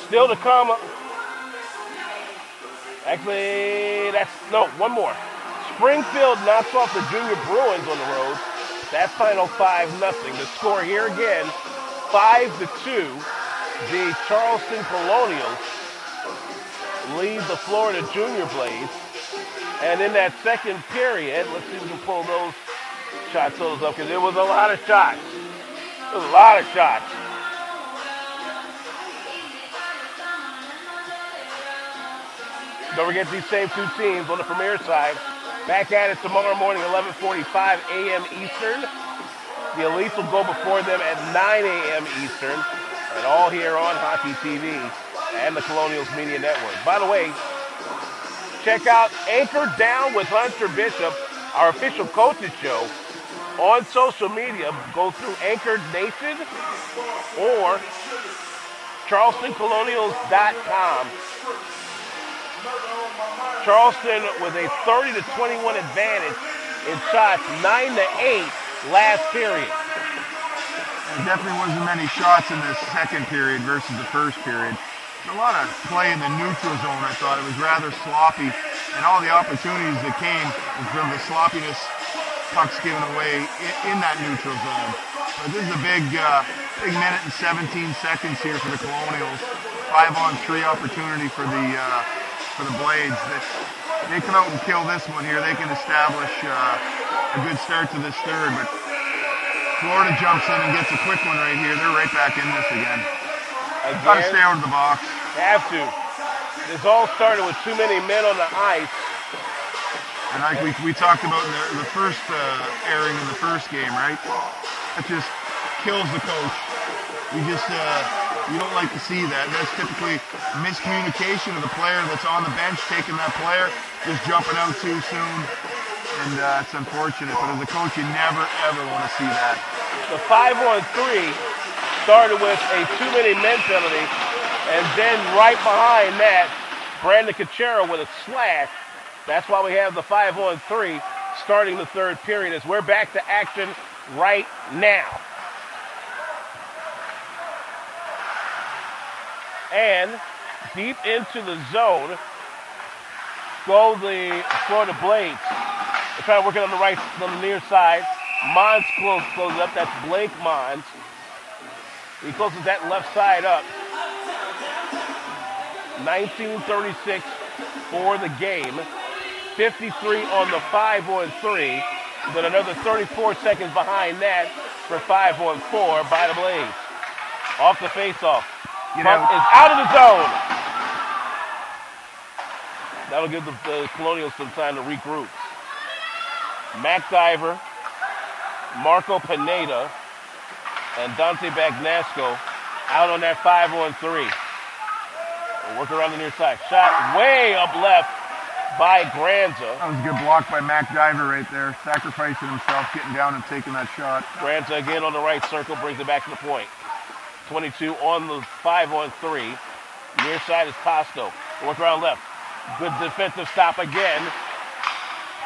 Still to come. Actually, one more. Springfield knocks off the Junior Bruins on the road. That final 5-0. The score here again, 5-2. The Charleston Colonials lead the Florida Junior Blades. And in that 2nd period, let's see if we can pull those shot totals up, because it was a lot of shots. It was a lot of shots. Don't forget these same 2 teams on the Premier side. Back at it tomorrow morning, 11:45 a.m. Eastern. The Elites will go before them at 9 a.m. Eastern. And all here on Hockey TV and the Colonials Media Network. By the way, check out Anchor Down with Hunter Bishop, our official coaches show, on social media. Go through Anchor Nation or charlestoncolonials.com. Charleston with a 30-21 advantage in shots, 9-8 last period. There definitely wasn't many shots in this 2nd period versus the 1st period. A lot of play in the neutral zone, I thought. It was rather sloppy, and all the opportunities that came was from the sloppiness, pucks given away in that neutral zone. But this is a big minute and 17 seconds here for the Colonials. 5-on-3 opportunity for the Blades. They come out and kill this one here. They can establish a good start to this 3rd, but Florida jumps in and gets a quick one right here. They're right back in this again. Got to stay out of the box. Have to. This all started with too many men on the ice. And like we talked about in the first airing of the first game, right? That just kills the coach. We just, you don't like to see that. That's typically miscommunication of the player that's on the bench taking that player, just jumping out too soon. And it's unfortunate, but as a coach, you never, ever want to see that. The 5-on-3 started with a too many men penalty, and then right behind that, Brandon Cacera with a slash. That's why we have the 5-on-3 starting the third period as we're back to action right now. And deep into the zone go the Florida Blades. They're trying to work it on the right, on the near side. Munz closes up. That's Blake Munz. He closes that left side up. 19:36 for the game. 53 on the 5-on-3, but another 34 seconds behind that for 5-on-4 by the Blades. Off the faceoff. Pump is out of the zone. That'll give the Colonials some time to regroup. Matt Diver, Marco Pineda, and Dante Bagnasco out on that 5-on-3. We'll work around the near side. Shot way up left by Granza. That was a good block by Mac Diver right there, sacrificing himself, getting down and taking that shot. Granza again on the right circle, brings it back to the point. 22 on the 5-on-3. Near side is Tosto. Work around left. Good defensive stop again.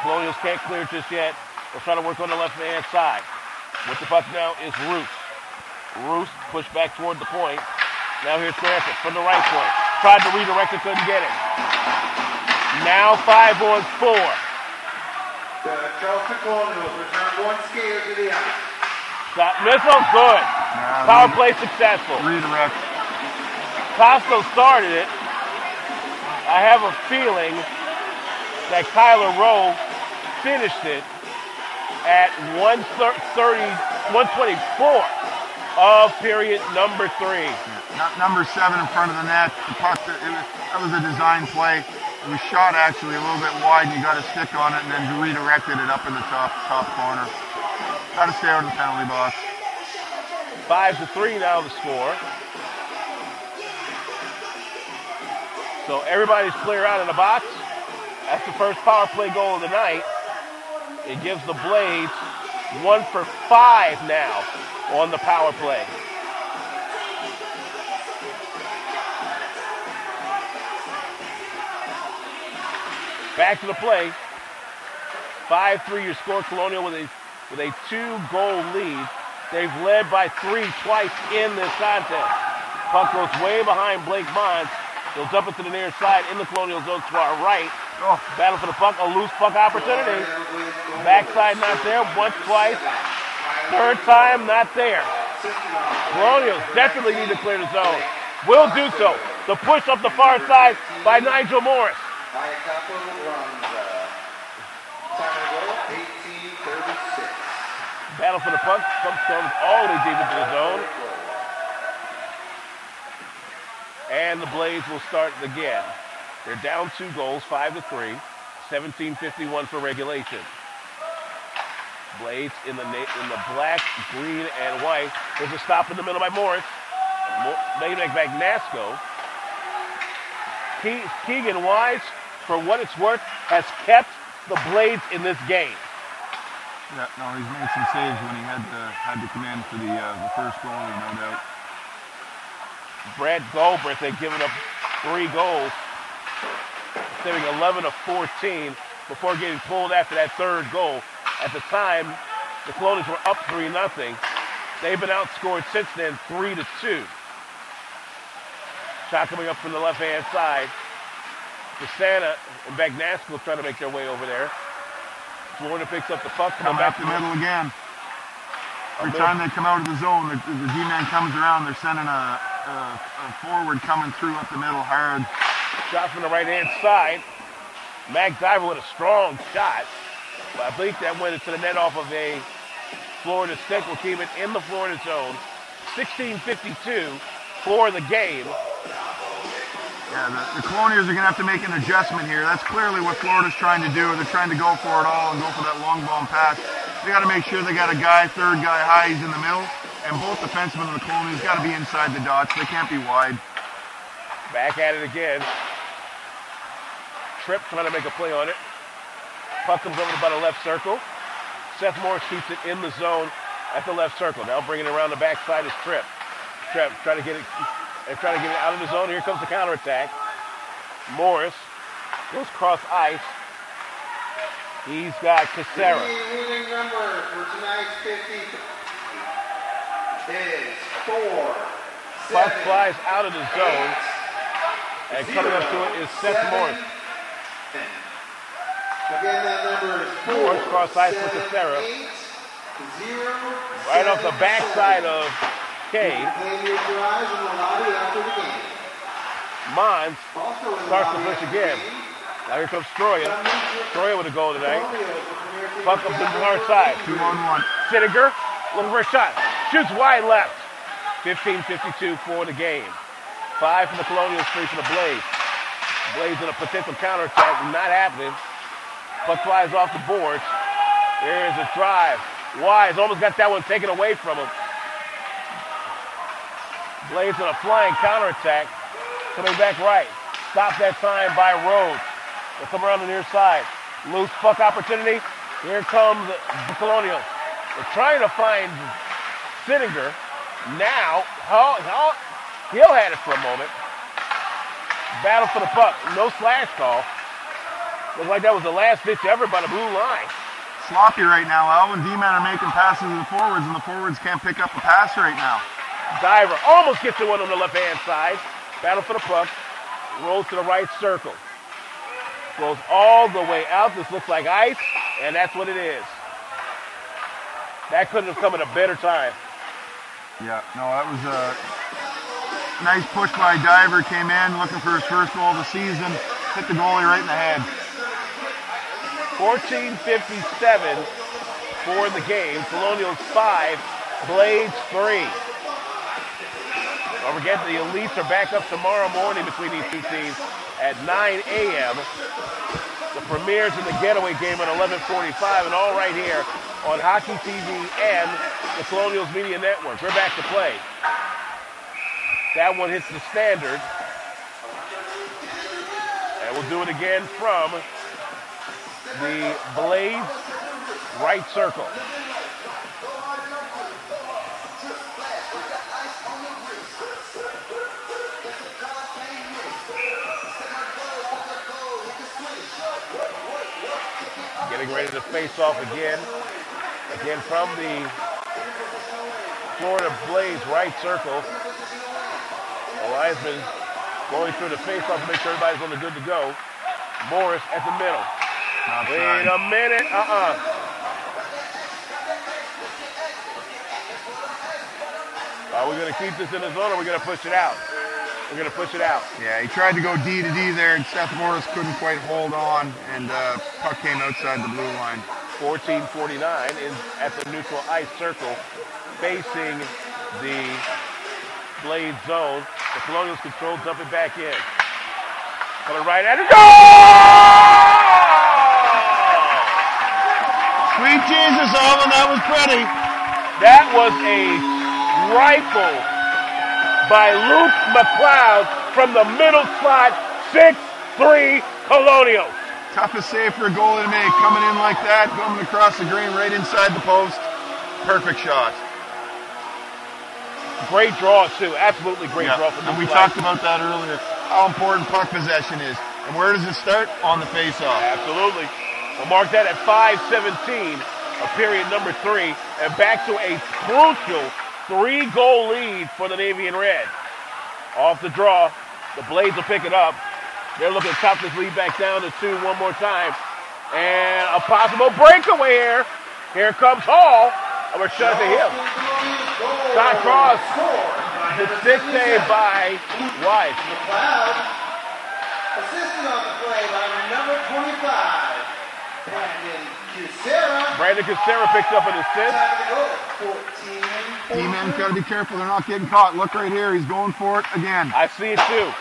Colonials can't clear it just yet. They're trying to work on the left-hand side. With the puck now is Roos. Roos pushed back toward the point. Now here's Granza from the right point. Tried to redirect it, couldn't get it. Now 5-on-4. The Charleston Colonials return one skater to the ice. Shot missile, good. Nah, power play successful. Redirect. Tosto started it. I have a feeling that Kyler Rowe finished it at 1:24 of period number 3. Yeah, number 7 in front of the net. The puck, that was a design play. It was shot actually a little bit wide, and you got a stick on it, and then you redirected it up in the top corner. Got to stay out of the penalty box. 5-3 now the score. So everybody's clear out in the box. That's the first power play goal of the night. It gives the Blades 1 for 5 now on the power play. Back to the play. 5-3 your score. Colonial with a 2-goal lead. They've led by 3 twice in this contest. Puck goes way behind Blake Munz. He'll jump it to the near side in the Colonial zone to our right. Battle for the puck. A loose puck opportunity. Backside not there. Once, twice. Third time not there. Colonials definitely need to clear the zone. Will do so. The push up the far side by Nigel Morris. Iacopo Granza. Time of goal, 18:36. Battle for the puck. Comes all the way deep into the zone. And the Blades will start again. They're down 2 goals, 5-3. 17:51 for regulation. Blades in the black, green, and white. There's a stop in the middle by Morris. Made by Bagnasco. Keegan Wise, for what it's worth, has kept the Blades in this game. Yeah, no, he's made some saves when he had to come in for the first goal, no doubt. Brent Galbraith had given up 3 goals, saving 11 of 14 before getting pulled after that third goal. At the time, the Colonials were up 3-0. They've been outscored since then 3-2. Shot coming up from the left-hand side. DeSena and Bagnasco trying to make their way over there. Florida picks up the puck. Come back to the middle again. Every time they come out of the zone, the D-man comes around. They're sending a forward coming through up the middle hard. Shot from the right-hand side. Mac Diver with a strong shot. But I think that went into the net off of a Florida stick. Will keep it in the Florida zone. 16:52 for the game. Yeah, the Colonials are going to have to make an adjustment here. That's clearly what Florida's trying to do. They're trying to go for it all and go for that long bomb pass. They got to make sure they got a guy, third guy high, he's in the middle. And both defensemen of the Colonials got to be inside the dots. They can't be wide. Back at it again. Tripp trying to make a play on it. Puck comes over to about a left circle. Seth Morris shoots it in the zone at the left circle. Now bringing it around the backside is Tripp. Tripp trying to get it. They're trying to get it out of the zone. Here comes the counterattack. Morris goes cross ice. He's got Cacera. The winning number for tonight's 50 is 4. Puck flies out of the zone. And coming up to it is Seth Morris. Again, that number is 4. Morris cross ice with Cacera. Right off the backside of Kay. Munz starts the push again. Now here comes Stroyer. Stroyer with a goal tonight. Puck up to the far side. 2-on-1. Sittinger looking for a shot. Shoots wide left. 15:52 for the game. 5 for the Colonials, 3 for the Blades. Blades in a potential counterattack. Not happening. Puck flies off the boards. There's a drive. Wise almost got that one taken away from him. Blades on a flying counterattack. Coming back right. Stopped that time by Rhodes. They'll come around the near side. Loose puck opportunity. Here comes the Colonials. They're trying to find Sittinger. Now, Hill had it for a moment. Battle for the puck. No slash call. Looks like that was the last ditch ever by the blue line. Sloppy right now. Alvin D-man are making passes to the forwards, and the forwards can't pick up a pass right now. Diver almost gets the one on the left-hand side. Battle for the puck. Rolls to the right circle. Goes all the way out. This looks like ice, and that's what it is. That couldn't have come at a better time. Yeah, no, that was a nice push by Diver. Came in looking for his first goal of the season. Hit the goalie right in the head. 14:57 for the game. Colonials 5, Blades 3. Don't forget the Elites are back up tomorrow morning between these two teams at 9 a.m. The Premier's in the getaway game at 11:45, and all right here on Hockey TV and the Colonials Media Network. We're back to play. That one hits the standard. And we'll do it again from the Blades right circle. Getting ready to face off again. Again from the Florida Blades right circle. Eliasman going through the face off to make sure everybody's on the good to go. Morris at the middle. Wait a minute. Are we going to keep this in the zone or are we going to push it out? We're going to push it out. Yeah, he tried to go D to D there, and Seth Morris couldn't quite hold on, and puck came outside the blue line. 14:49 is at the neutral ice circle, facing the Blade zone. The Colonials control, dump it back in. Coming right at it. Goal! Sweet Jesus, Alvin, that was pretty. That was a rifle by Luke McLeod from the middle slot, 6-3 Colonial. Toughest save for a goalie to make, coming in like that, coming across the green, right inside the post. Perfect shot. Great draw, too. Absolutely great draw from the And we talked about that earlier, how important puck possession is. And where does it start? On the faceoff. Absolutely. We'll mark that at 5:17 of period number 3, and back to a crucial 3-goal lead for the Navy and Red. Off the draw, the Blades will pick it up. They're looking to top this lead back down to 2 one more time. And a possible breakaway here. Here comes Hall, and we're shut at the hip. Shot cross, the stick save by Wise. Assisted on the play by number 25, Brandon Cacera. Brandon Cacera picked up an assist. D-men, got to be careful. They're not getting caught. Look right here. He's going for it again. I see it, too.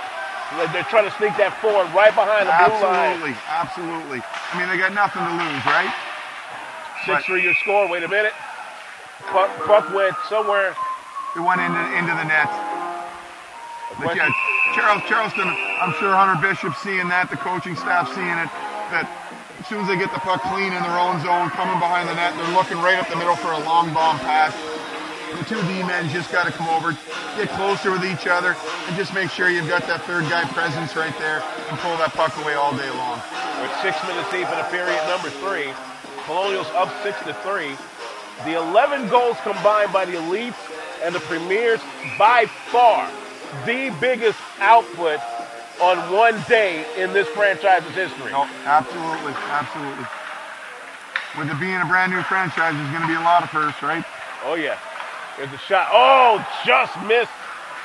They're trying to sneak that forward right behind the blue line. Absolutely. I mean, they got nothing to lose, right? 6-3 your score. Wait a minute. Puck went somewhere. It went into the net. But yeah, Charleston, I'm sure Hunter Bishop seeing that, the coaching staff seeing it, that as soon as they get the puck clean in their own zone, coming behind the net, they're looking right up the middle for a long bomb pass. The two D-men just got to come over, get closer with each other, and just make sure you've got that third guy presence right there and pull that puck away all day long. With 6 minutes deep in the period, number three, Colonials up 6-3. The 11 goals combined by the Elites and the Premiers, by far the biggest output on one day in this franchise's history. Oh, absolutely, absolutely. With it being a brand new franchise, there's going to be a lot of firsts, right? Oh, yeah. There's a shot. Oh, just missed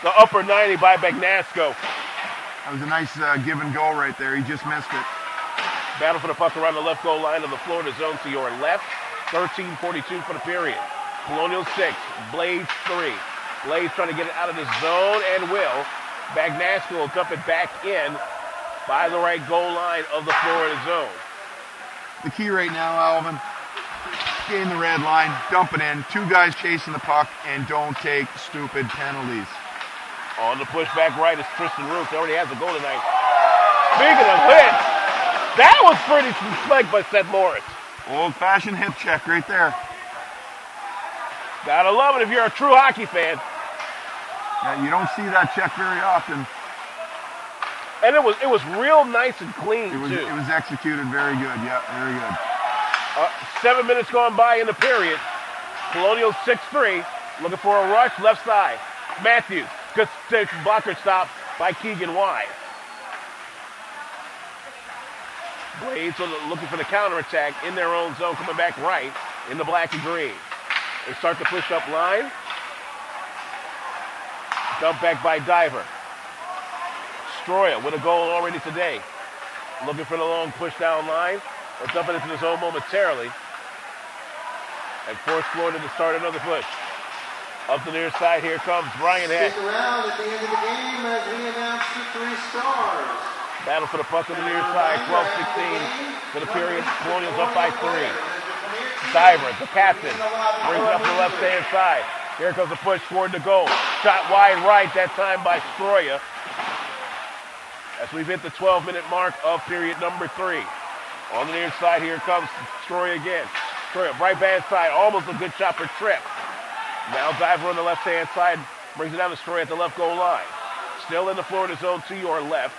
the upper 90 by Bagnasco. That was a nice give and go right there. He just missed it. Battle for the puck around the left goal line of the Florida zone to your left. 13:42 for the period. Colonial 6, Blades 3. Blades trying to get it out of the zone and will. Bagnasco will dump it back in by the right goal line of the Florida zone. The key right now, Alvin, gain the red line, dump it in. Two guys chasing the puck and don't take stupid penalties. On the pushback right is Tristan Roos. He already has a goal tonight. Speaking of which, that was pretty slick by Seth Morris. Old-fashioned hip check right there. Gotta love it if you're a true hockey fan. Yeah, you don't see that check very often. And it was real nice and clean, too. It was executed very good. Yeah, very good. 7 minutes gone by in the period. Colonial 6-3, looking for a rush, left side. Matthews, good blocker stop by Keegan Wise. Blades looking for the counterattack in their own zone, coming back right in the black and green. They start the push-up line. Dump back by Diver. Stroyer with a goal already today. Looking for the long push-down line. Or dumping into the zone momentarily. And force Florida to start another push. Up the near side, here comes Brian Heck. Stick around at the end of the game as we announce the three stars. Battle for the puck on the near side, 12-16 for the period. Colonials up by 3. Diver, the captain, brings up the left-hand side. Here comes the push toward the goal. Shot wide right that time by Stroyer. As we've hit the 12-minute mark of period number 3. On the near side, here comes Stroyer again. Stroyer, right bad side, almost a good shot for Tripp. Now Diver on the left-hand side, brings it down to Stroyer at the left goal line. Still in the Florida zone to your left.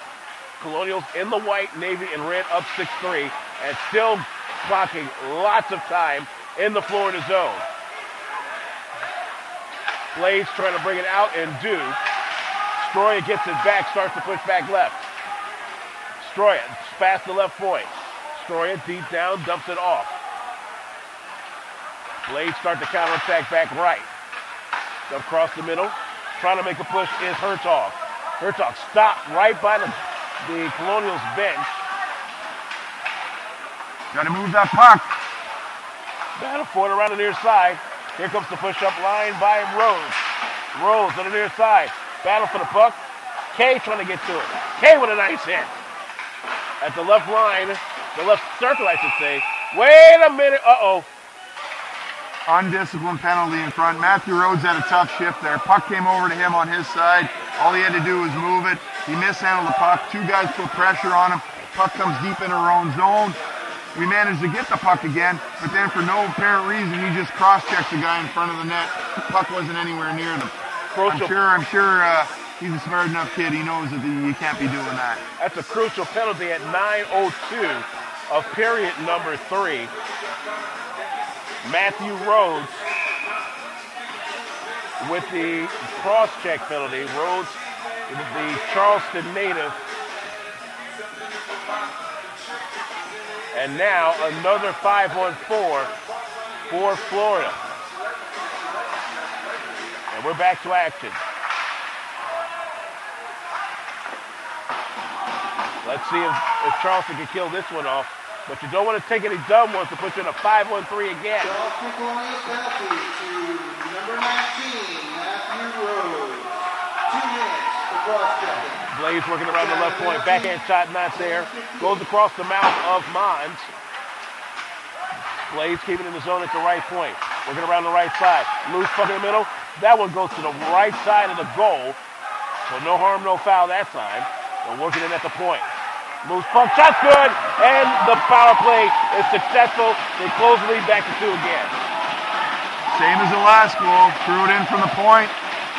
Colonials in the white, navy, and red up 6-3, and still clocking lots of time in the Florida zone. Blades trying to bring it out and do. Stroyer gets it back, starts to push back left. Stroyer, past the left point. Stroyer deep down, dumps it off. Blades start to counterattack back right. Up across the middle, trying to make a push is Hertog. Hertog stopped right by the Colonials bench. Got to move that puck. Battle for it around the near side. Here comes the push-up line by Rhodes. Rhodes on the near side. Battle for the puck. Kay trying to get to it. Kay with a nice hit. At the left line, the left circle, I should say. Wait a minute. Uh-oh. Undisciplined penalty in front. Matthew Rhodes had a tough shift there. Puck came over to him on his side. All he had to do was move it. He mishandled the puck. Two guys put pressure on him. Puck comes deep in her own zone. We managed to get the puck again, but then for no apparent reason, he just cross-checked the guy in front of the net. Puck wasn't anywhere near them. I'm sure he's a smart enough kid. He knows that you can't be doing that. That's a crucial penalty at 9:02 of period number 3. Matthew Rhodes with the cross-check penalty. Rhodes, the Charleston native. And now another 5-on-4 for Florida. And we're back to action. Let's see if Charleston can kill this one off. But you don't want to take any dumb ones to put you in a 5-on-3 again. Charleston Colonials penalty to number 19, Matthew Rhodes. 2 minutes for cross-checking. Blades working around the left point. Backhand shot not there. Goes across the mouth of Munz. Blades keeping in the zone at the right point. Working around the right side. Loose puck in the middle. That one goes to the right side of the goal. So no harm, no foul that time. They're working in at the point. Loose puck. Shot's good. And the power play is successful. They close the lead back to two again. Same as the last goal. Threw it in from the point.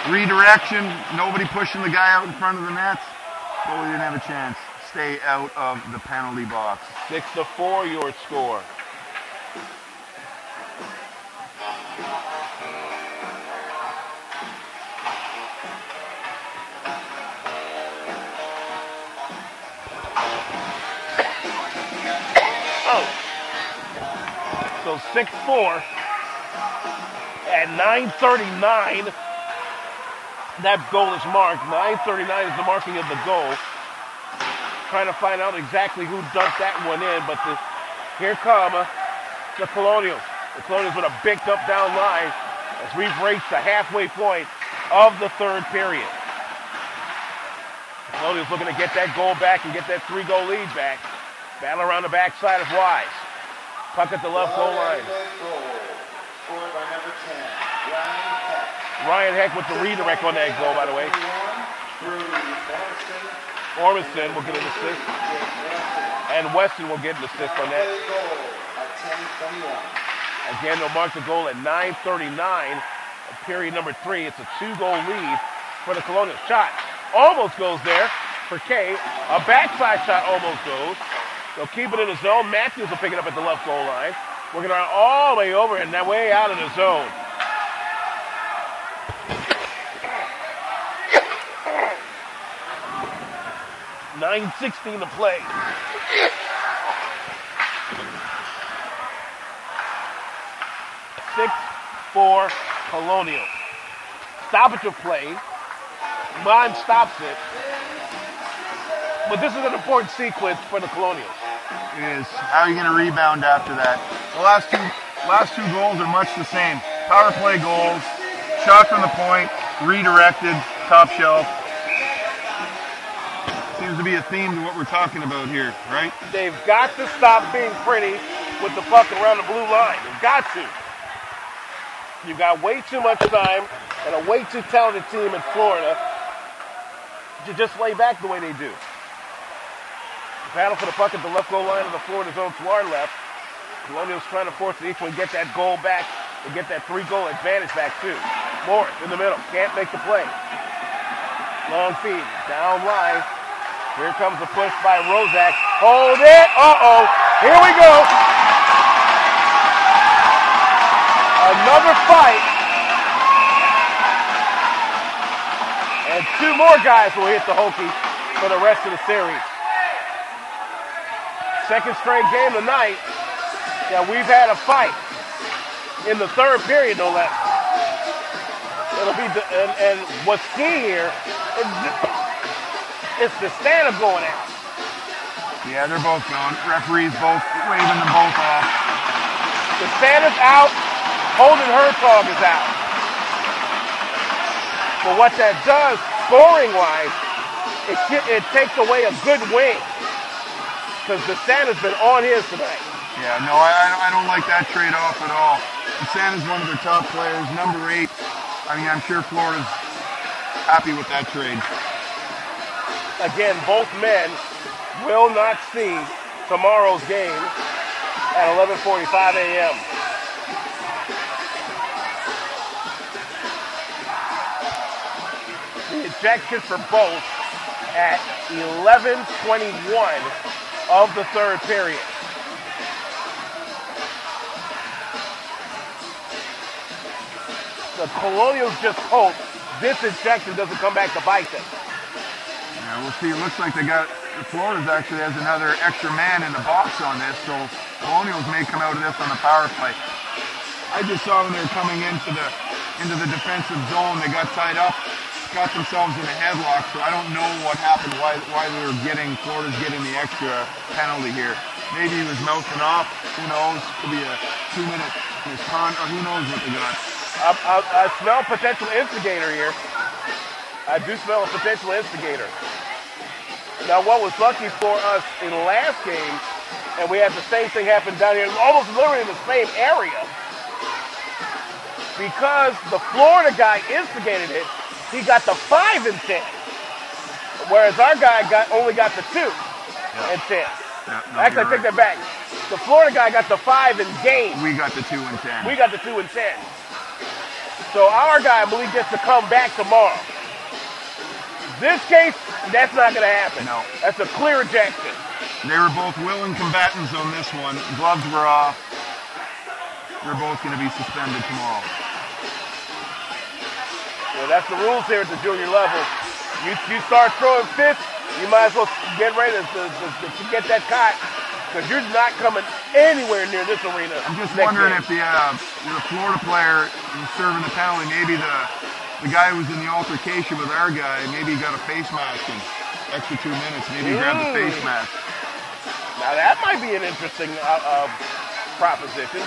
Redirection, nobody pushing the guy out in front of the nets. Goalie didn't have a chance. Stay out of the penalty box. 6-4 your score. So 6-4 at 9:39. That goal is marked. 9:39 is the marking of the goal. Trying to find out exactly who dumped that one in, but here come the Colonials. The Colonials with a big dump down line as we've reached the halfway point of the third period. The Colonials looking to get that goal back and get that three-goal lead back. Battle around the backside of Wise. Puck at the left goal line. Scored by number 10, Ryan Peck. Ryan Heck with the redirect on that goal, by the way. Ormiston will get an assist. And Weston will get an assist on that. Again, they'll mark the goal at 9:39 of period number 3. It's a 2-goal lead for the Colonial. Shot almost goes there for Kay. A backside shot almost goes. They'll keep it in the zone. Matthews will pick it up at the left goal line. Working around all the way over and that way out of the zone. .916 to play. Six, 4, Colonial. Stoppage of play. Munz stops it. But this is an important sequence for the Colonials. It is. How are you going to rebound after that? The last two goals are much the same. Power play goals. Shot from the point. Redirected. Top shelf. Seems to be a theme to what we're talking about here, right? They've got to stop being pretty with the puck around the blue line. They've got to. You've got way too much time and a way too talented team in Florida to just lay back the way they do. The battle for the puck at the left goal line of the Florida zone to our left. Colonials trying to force the Eastman to get that goal back and get that three-goal advantage back too. Morris in the middle, can't make the play. Long feed, down line. Here comes the push by Rozak. Hold it. Uh-oh. Here we go. Another fight. And two more guys will hit the Hokie for the rest of the series. Second straight game tonight that we've had a fight in the third period, no less. It'll be and what's key here is it's DeSena going out. Yeah, they're both going. Referees both waving them both off. DeSena's out. Holden Herzog is out. But what that does, scoring-wise, it takes away a good wing. Because DeSena's been on his tonight. Yeah, no, I don't like that trade-off at all. DeSena's one of their top players, number 8. I mean, I'm sure Florida's happy with that trade. Again, both men will not see tomorrow's game at 11:45 a.m. The ejection for both at 11:21 of the third period. The Colonials just hope this ejection doesn't come back to bite them. Yeah, we'll see. It looks like Florida's actually has another extra man in the box on this, so Colonials may come out of this on the power play. I just saw when they were coming into the defensive zone, they got tied up, got themselves in a headlock. So I don't know what happened, why they were Florida's getting the extra penalty here. Maybe he was melting off. Who knows? Could be a 2-minute misconduct, or who knows what they got. I smell a potential instigator here. I do smell a potential instigator. Now, what was lucky for us in the last game, and we had the same thing happen down here, almost literally in the same area, because the Florida guy instigated it, he got the 5 and 10, whereas our guy only got the 2 and 10. No, actually, I take that back. The Florida guy got the 5 and game. We got the 2 and 10. We got the 2 and 10. So our guy, I believe, gets to come back tomorrow. This case, that's not going to happen. No. That's a clear ejection. They were both willing combatants on this one. Gloves were off. They're both going to be suspended tomorrow. Well, that's the rules here at the junior level. You start throwing fits, you might as well get ready to get that caught, because you're not coming anywhere near this arena. I'm just wondering if the Florida player was serving the penalty, maybe the guy who was in the altercation with our guy, maybe he got a face mask in extra 2 minutes. Maybe he grabbed the face mask. Now that might be an interesting proposition.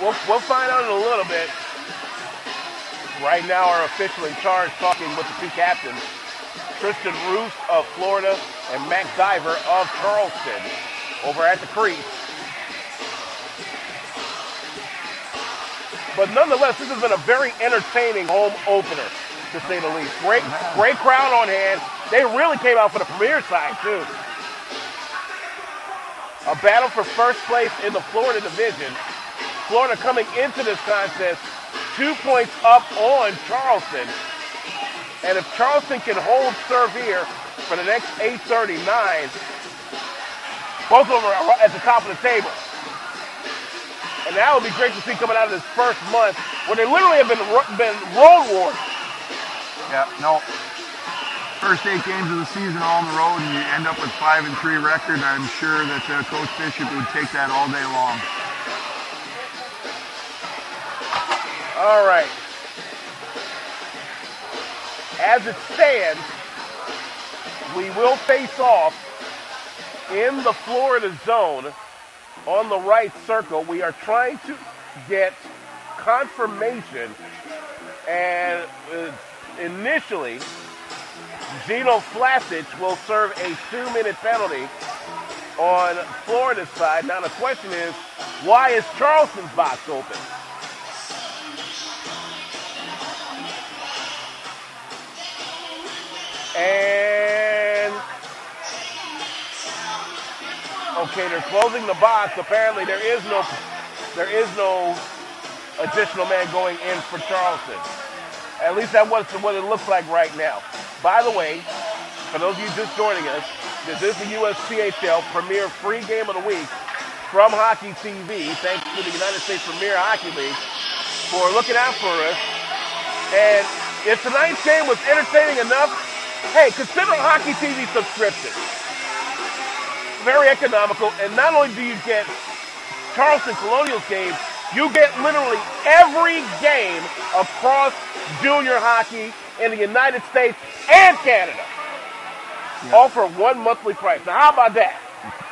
We'll find out in a little bit. Right now, our official in charge talking with the two captains, Tristan Roos of Florida and Matt Diver of Charleston, over at the crease. But nonetheless, this has been a very entertaining home opener, to say the least. Great crowd on hand. They really came out for the Premier side, too. A battle for first place in the Florida division. Florida coming into this contest 2 points up on Charleston. And if Charleston can hold serve here for the next 8:39, both of them are at the top of the table. And that would be great to see coming out of this first month where they literally have been road warriors. Yeah, no. First 8 games of the season all on the road, and you end up with 5 and 3 record. I'm sure that Coach Bishop would take that all day long. All right. As it stands, we will face off in the Florida zone on the right circle. We are trying to get confirmation, and initially, Gino Flassich will serve a 2-minute penalty on Florida's side. Now the question is, why is Charleston's box open? And okay, they're closing the box. Apparently, there is no additional man going in for Charleston. At least that was what it looks like right now. By the way, for those of you just joining us, this is the USPHL Premier Free Game of the Week from Hockey TV. Thanks to the United States Premier Hockey League for looking out for us. And if tonight's game was entertaining enough, hey, consider a Hockey TV subscription. Very economical, and not only do you get Charleston Colonials games, you get literally every game across junior hockey in the United States and Canada. Yep. All for one monthly price. Now, how about that?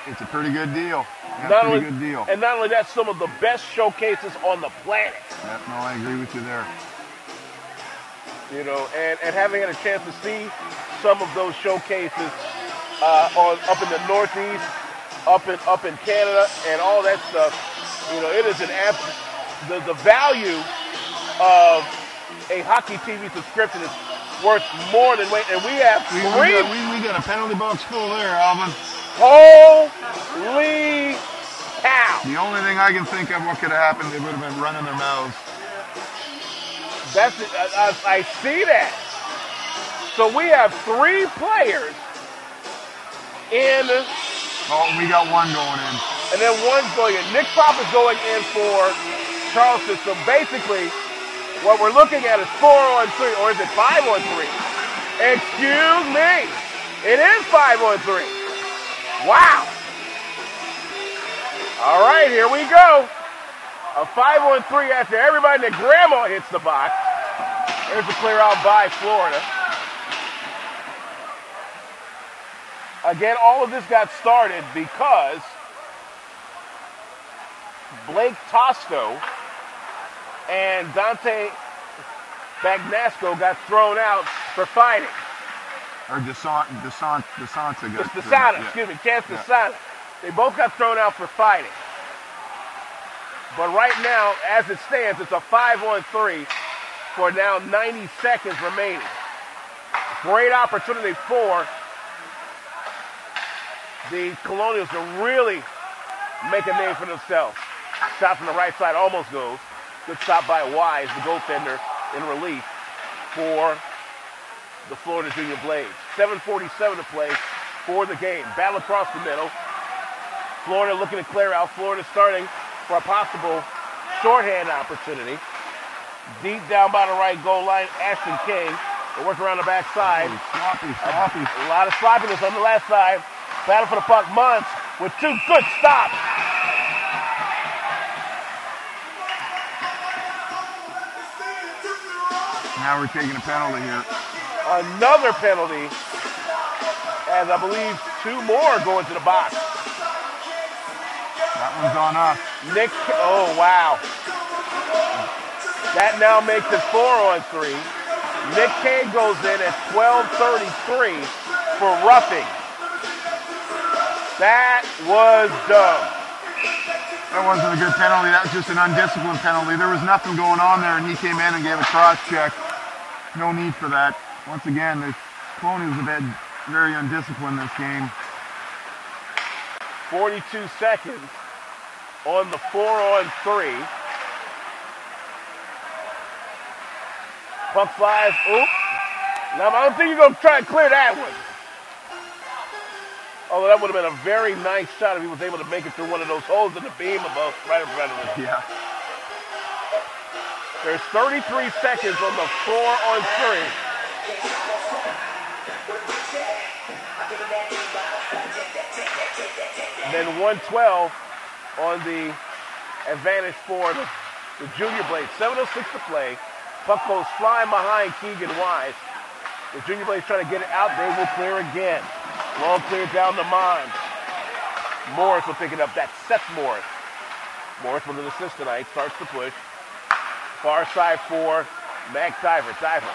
It's a pretty good deal. That's a pretty good deal. And not only that, some of the best showcases on the planet. Yep, no, I agree with you there. You know, and having had a chance to see some of those showcases up in the Northeast, up in Canada, and all that stuff, you know, it is an absolute, the value of a Hockey TV subscription is worth more than weight. And we have three. We got a penalty box full there, Alvin. Holy cow! The only thing I can think of what could have happened, they would have been running their mouths. That's it. I see that. So we have 3 players in. Oh, we got one going in. And then one's going in. Nick Pop is going in for Charleston. So basically, what we're looking at is 4 on 3, or is it 5 on 3? Excuse me. It is 5 on 3. Wow. All right, here we go. A 5 on 3 after everybody and their grandma hits the box. There's a clear out by Florida. Again, all of this got started because Blake Tosto and Dante Bagnasco got thrown out for fighting. Or DeSanta got thrown out. Chance DeSena. They both got thrown out for fighting. But right now, as it stands, it's a 5-on-3 for now 90 seconds remaining. Great opportunity for the Colonials to really make a name for themselves. Shot from the right side almost goes. Good stop by Wise, the goaltender, in relief for the Florida Junior Blades. 7:47 to play for the game. Battle across the middle. Florida looking to clear out. Florida starting for a possible shorthand opportunity. Deep down by the right goal line, Ashton King. They work around the backside. Sloppy. A lot of sloppiness on the left side. Battle for the puck. Munz with two good stops. Now we're taking a penalty here. Another penalty, as I believe two more go into the box. That one's on us. Nick, oh wow. That now makes it 4-on-3. Nick Kay goes in at 12:33 for roughing. That was dumb. That wasn't a good penalty. That was just an undisciplined penalty. There was nothing going on there, and he came in and gave a cross check. No need for that. Once again, the Colonials have been very undisciplined this game. 42 seconds on the 4-on-3. Puck flies. Oops. Now, I don't think you're going to try and clear that one. Although that would have been a very nice shot if he was able to make it through one of those holes in the beam above, right in front of him. Yeah. There's 33 seconds on the 4-on-3. And then 112 on the advantage for the Junior Blades. 7:06 to play. Puck goes flying behind Keegan Wise. The Junior Blades trying to get it out. They will clear again. Long clear down the mine. Morris will pick it up. That's Seth Morris. Morris with an assist tonight. Starts to push. Far side for Matt Diver. Diver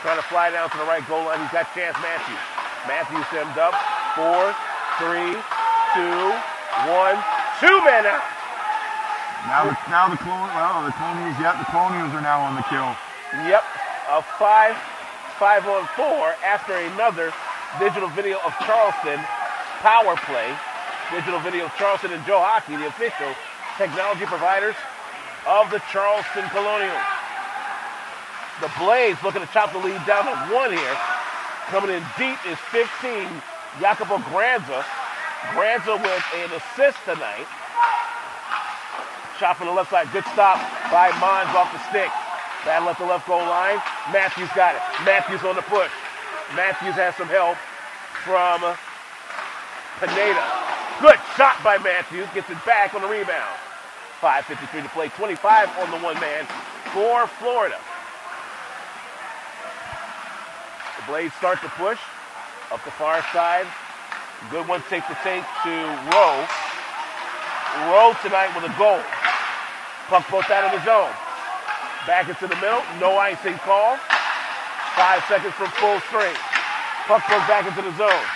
trying to fly down to the right goal line. He's got Chance Matthews. Matthews sims up. 4, 3, 2, 1. 2 men out. The Colonials are now on the kill. Yep. A 5-on-4 after another Digital Video of Charleston power play. Digital Video of Charleston and Joe Hockey, the official technology providers of the Charleston Colonials. The Blades looking to chop the lead down to 1 here. Coming in deep is 15, Iacopo Granza. Granza with an assist tonight. Chop on the left side. Good stop by Munz off the stick. Battle at the left goal line. Matthews got it. Matthews on the push. Matthews has some help from Pineda. Good shot by Matthews. Gets it back on the rebound. 5:53 to play. 25 on the 1-man for Florida. The Blades start to push up the far side. Good one take to take to Rowe. Rowe tonight with a goal. Puck both out of the zone. Back into the middle. No icing call. 5 seconds from full strength. Puck goes back into the zone.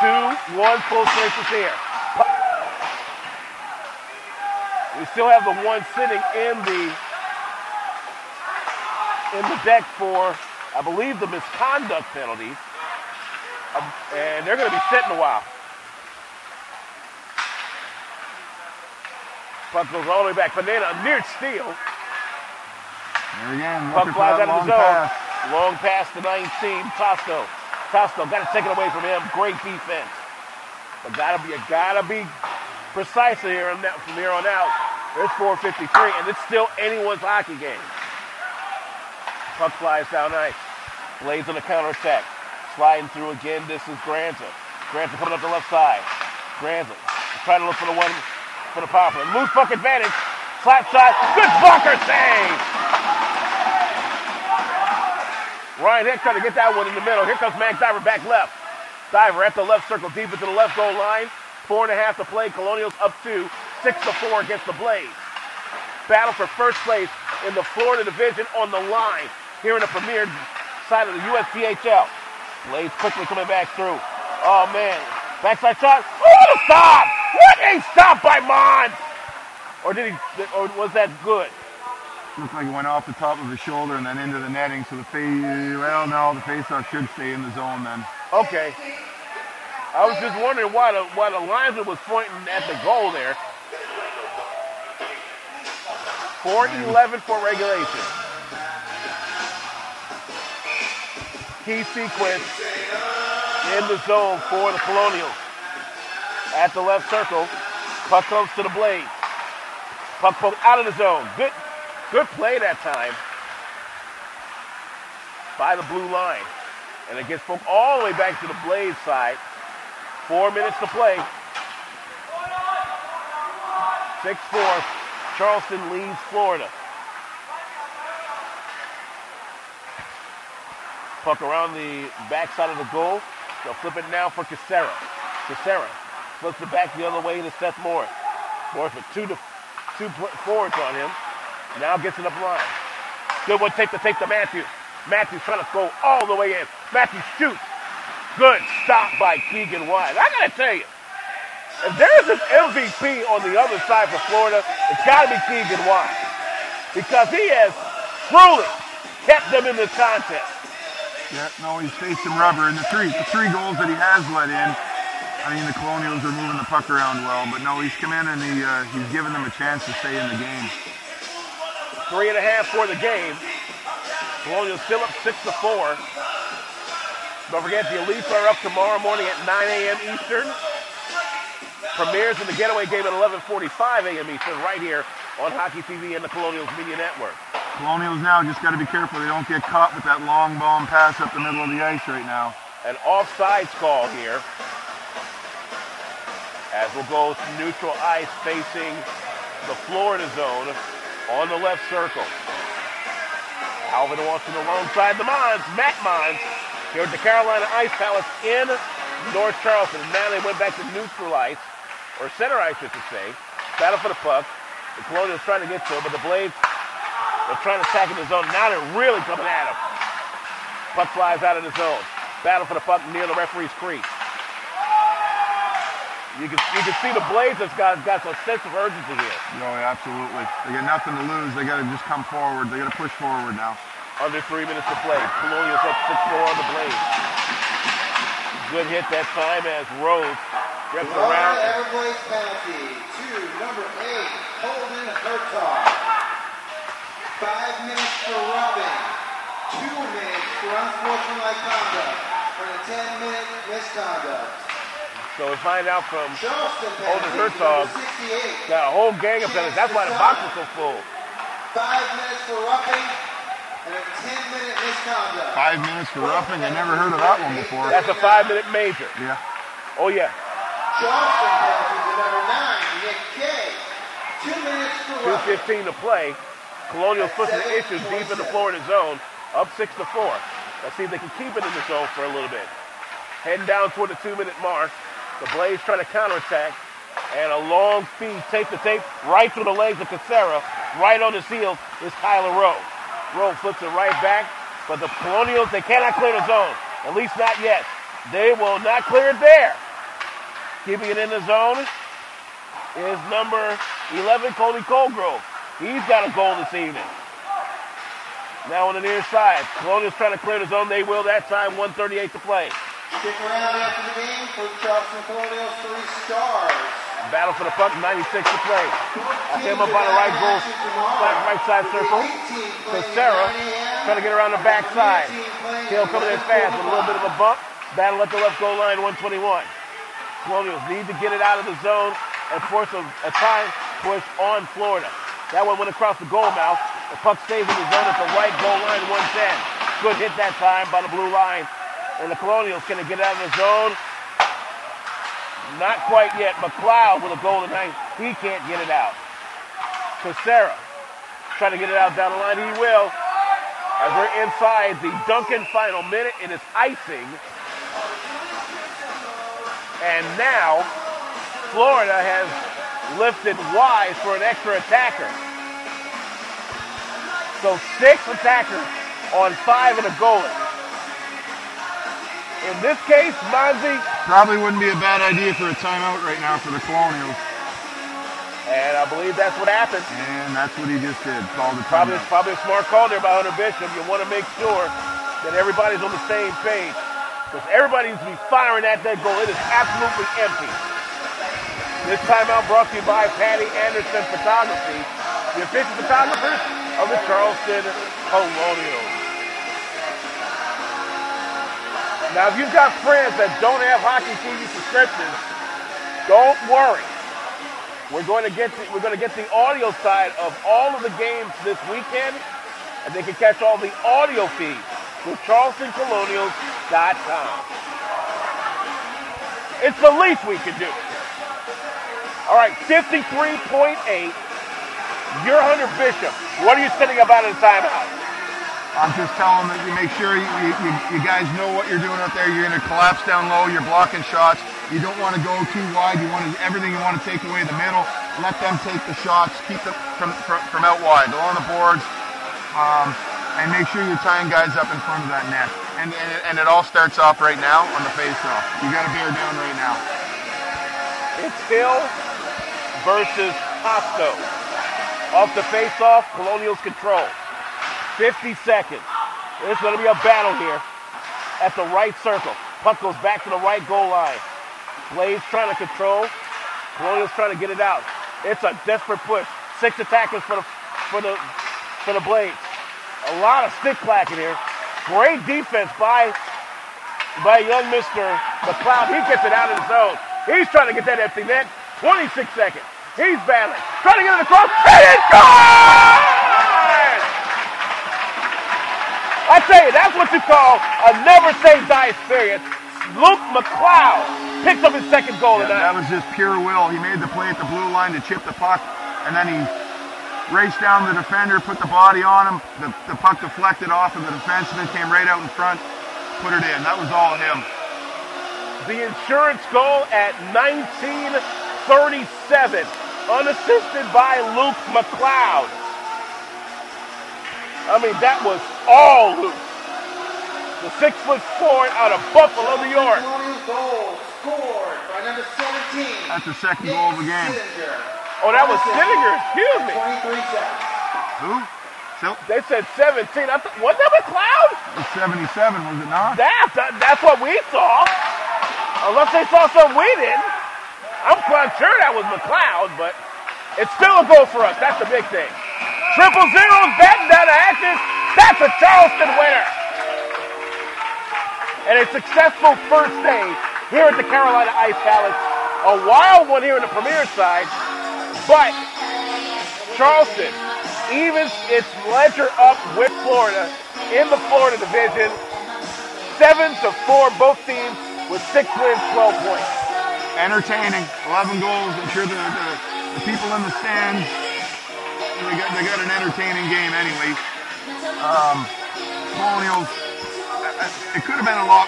2-1, full strength is here. Puck. We still have the one sitting in the deck for, I believe, the misconduct penalty. And they're going to be sitting a while. Puck goes all the way back. Pineda, near steal. There again, puck flies out of the zone. Pass. Long pass to 19, Tosto. Tosto got to take it away from him. Great defense. But gotta be precise here on that, from here on out. There's 4:53, and it's still anyone's hockey game. Puck flies down ice. Blades on the counterattack. Sliding through again. This is Granza. Granza coming up the left side. Granza trying to look for the one for the power play. Loose puck advantage. Slap shot. Good blocker save. Ryan Hick trying to get that one in the middle. Here comes Max Diver back left. Diver at the left circle, deep into the left goal line. 4.5 to play. Colonials up 2, 6-4 against the Blades. Battle for first place in the Florida division on the line here in the premier side of the USPHL. Blades quickly coming back through. Oh, man. Backside shot. Oh, what a stop! What a stop by Munz! Or was that good? Looks like it went off the top of his shoulder and then into the netting. So the face, well, no, the faceoff should stay in the zone then. Okay. I was just wondering why the linesman was pointing at the goal there. 4-11 for regulation. Key sequence in the zone for the Colonials. At the left circle, puck comes to the Blade. Puck comes out of the zone. Good play that time by the blue line. And it gets poked all the way back to the Blade side. 4 minutes to play. 6-4. Charleston leads Florida. Puck around the backside of the goal. They'll flip it now for Cacera. Cacera flips it back the other way to Seth Morris. Morris with two forwards on him. Now gets it up line. Good one, take to Matthews. Matthews trying to go all the way in. Matthews shoots. Good stop by Keegan Wise. I gotta tell you, if there's an MVP on the other side for Florida, it's gotta be Keegan Wise. Because he has truly kept them in this contest. Yeah, no, he's faced some rubber in the three goals that he has let in. I mean, the Colonials are moving the puck around well, but no, he's come in and he's given them a chance to stay in the game. 3.5 for the game. Colonials still up 6-4. Don't forget, the Elites are up tomorrow morning at 9 a.m. Eastern. Premieres in the getaway game at 11:45 a.m. Eastern right here on Hockey TV and the Colonials Media Network. Colonials now just got to be careful they don't get caught with that long bomb pass up the middle of the ice right now. An offsides call here. As we'll go to neutral ice facing the Florida zone on the left circle. Alvin Watson alongside the Munz, Matt Munz, here at the Carolina Ice Palace in North Charleston. Now they went back to neutral ice, or center ice, I should say. Battle for the puck. The Colonials trying to get to it, but the Blades are trying to attack in the zone. Now they're really coming at him. Puck flies out of the zone. Battle for the puck near the referee's crease. You can see the Blades have got a sense of urgency here. No, absolutely. They got nothing to lose. They got to just come forward. They got to push forward now. Under 3 minutes to play. Colonials up 6-4 on the Blades. Good hit that time as Rhodes rips around. Everybody's penalty to number 8, Holden Hertog. 5 minutes for Robin. 2 minutes for unsportsmanlike conduct for a 10-minute misconduct. So we find out from Holden Hertog, got a whole gang of penalties. That's why the box was so full. 5 minutes for roughing and a 10-minute misconduct. 5 minutes for roughing? I never heard of that one before. That's a 5-minute major. Yeah. Oh, yeah. Charleston penalty to number 9, Nick Kay. 2 minutes for roughing. 2:15 to play. Colonials pushing the issues deep in the Florida zone, up 6-4. Let's see if they can keep it in the zone for a little bit. Heading down toward the 2-minute mark. The Blades trying to counterattack, and a long feed, tape to tape, right through the legs of Cacera. Right on his heels is Tyler Rowe. Rowe flips it right back, but the Colonials, they cannot clear the zone, at least not yet. They will not clear it there. Keeping it in the zone is number 11, Cody Colgrove. He's got a goal this evening. Now on the near side, Colonials trying to clear the zone. They will that time, 1:38 to play. Stick around after the game for Charleston Colonials 3 stars. Battle for the puck, 96 to play. I came up on the right goal, right side circle. Cacera trying to get around the backside. Hill coming in fast with a little bit of a bump. Battle at the left goal line, 121. Colonials need to get it out of the zone and force a time push on Florida. That one went across the goal mouth. The puck stays in the zone at the right goal line, 110. Good hit that time by the blue line. And the Colonials going to get out of the zone. Not quite yet. McLeod with a goal tonight. He can't get it out. Cacera trying to get it out down the line. He will. As we're inside the Duncan final minute, it is icing. And now Florida has lifted Wise for an extra attacker. So 6 attackers on 5 and a goalie. In this case, Munzie. Probably wouldn't be a bad idea for a timeout right now for the Colonials. And I believe that's what happened. And that's what he just did. Called the timeout. Probably a smart call there by Hunter Bishop. You want to make sure that everybody's on the same page. Because everybody needs to be firing at that goal. It is absolutely empty. This timeout brought to you by Patty Anderson Photography, the official photographers of the Charleston Colonials. Now, if you've got friends that don't have Hockey TV subscriptions, don't worry. We're going to get the audio side of all of the games this weekend, and they can catch all the audio feeds through CharlestonColonials.com. It's the least we can do. All right, 53.8. You're Hunter Bishop. What are you sitting about in timeout? I'm just telling them that you make sure you guys know what you're doing out there. You're going to collapse down low. You're blocking shots. You don't want to go too wide. You want to, everything you want to take away the middle. Let them take the shots. Keep them from out wide. They're on the boards. And make sure you're tying guys up in front of that net. And it all starts off right now on the face-off. You got to bear down right now. It's Hill versus Tosto. Off the face-off, Colonials control. 50 seconds. It's going to be a battle here at the right circle. Puck goes back to the right goal line. Blades trying to control. Colonials trying to get it out. It's a desperate push. 6 attackers for the Blades. A lot of stick clacking here. Great defense by young Mr. McLeod. He gets it out of the zone. He's trying to get that empty net. 26 seconds. He's battling. Trying to get it across. And it's gone! I tell you, that's what you call a never-say-die experience. Luke McLeod picks up his second goal tonight. That was just pure will. He made the play at the blue line to chip the puck, and then he raced down the defender, put the body on him. The puck deflected off of the defenseman, came right out in front, put it in. That was all him. The insurance goal at 19:37, unassisted by Luke McLeod. I mean, that was all Luke. The 6 foot forward out of Buffalo, New York. Goal scored by number 17. That's the second goal of the game. Sittinger. Oh, that was Sittinger. Excuse me. 23 seconds. Who? They said 17. Wasn't that McLeod? It was 77, was it not? That's what we saw. Unless they saw something we didn't. I'm quite sure that was McLeod, but it's still a goal for us. That's the big thing. 000 batting down to Atkins. That's a Charleston winner. And a successful first day here at the Carolina Ice Palace. A wild one here in the Premier side. But Charleston evens its ledger up with Florida in the Florida division. 7-4, both teams with 6 wins, 12 points. Entertaining. 11 goals. I'm sure the people in the stands, They got an entertaining game anyway. Colonials. It could have been a lot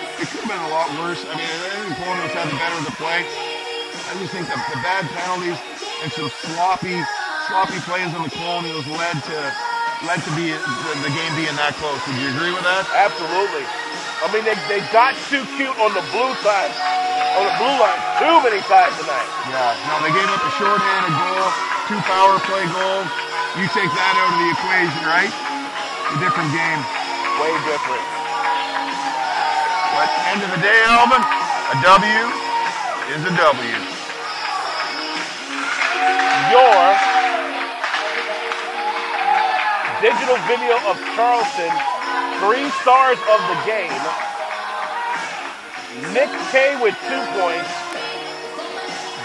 worse. I mean, I think Colonials had the better of the play. I just think the bad penalties and some sloppy plays on the Colonials led to the game being that close. Would you agree with that? Absolutely. I mean, they got too cute on the blue side, on the blue line, too many times tonight. Yeah. No, they gave up a shorthanded goal, 2 power play goals. You take that out of the equation, right? It's a different game. Way different. But end of the day, Alvin, a W is a W. Your digital video of Charleston, 3 stars of the game. Nick Kay with 2 points.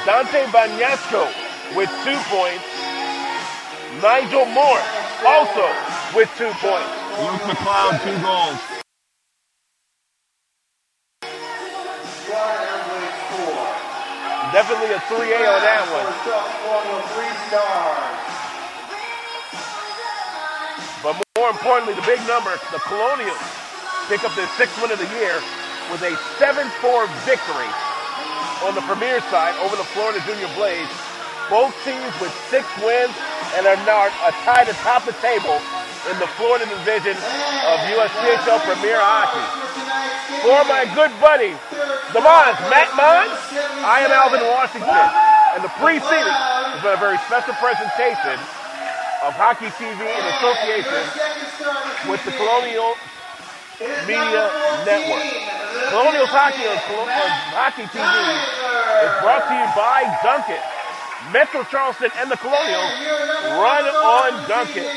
Dante Bagnasco with 2 points. Nigel Morris, also with 2 points. Luke McLeod, 2 goals. Definitely a 3A on that one. But more importantly, the big number, the Colonials pick up their 6th win of the year with a 7-4 victory on the Premier side over the Florida Junior Blades. Both teams with 6 wins and are now tied atop the table in the Florida division of USPHL Premier Hockey. for my good buddy, the Munz, Matt Munz. I am Alvin Washington, and the preceding has been a very special presentation of Hockey TV in association with the Colonial Media Network. Colonial Hockey on Hockey TV is brought to you by Duncan. Metro Charleston and the Colonials run on Duncan.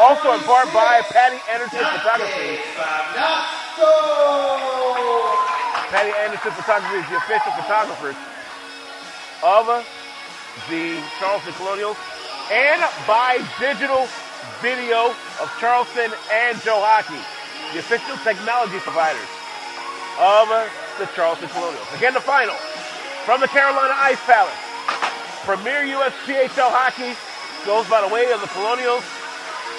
Also in part by Patty Anderson Photography. Patty Anderson Photography is the official photographer of the Charleston Colonials, and by Digital Video of Charleston and Joe Hockey, the official technology providers of the Charleston Colonials. Again, the final from the Carolina Ice Palace. Premier USPHL Hockey goes by the way of the Colonials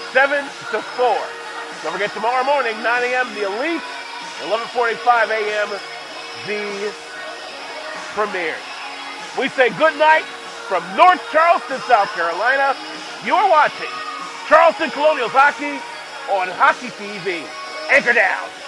7-4. Don't forget, tomorrow morning, 9 a.m., the Elite, 11:45 a.m., the Premier. We say good night from North Charleston, South Carolina. You are watching Charleston Colonials Hockey on Hockey TV. Anchor down.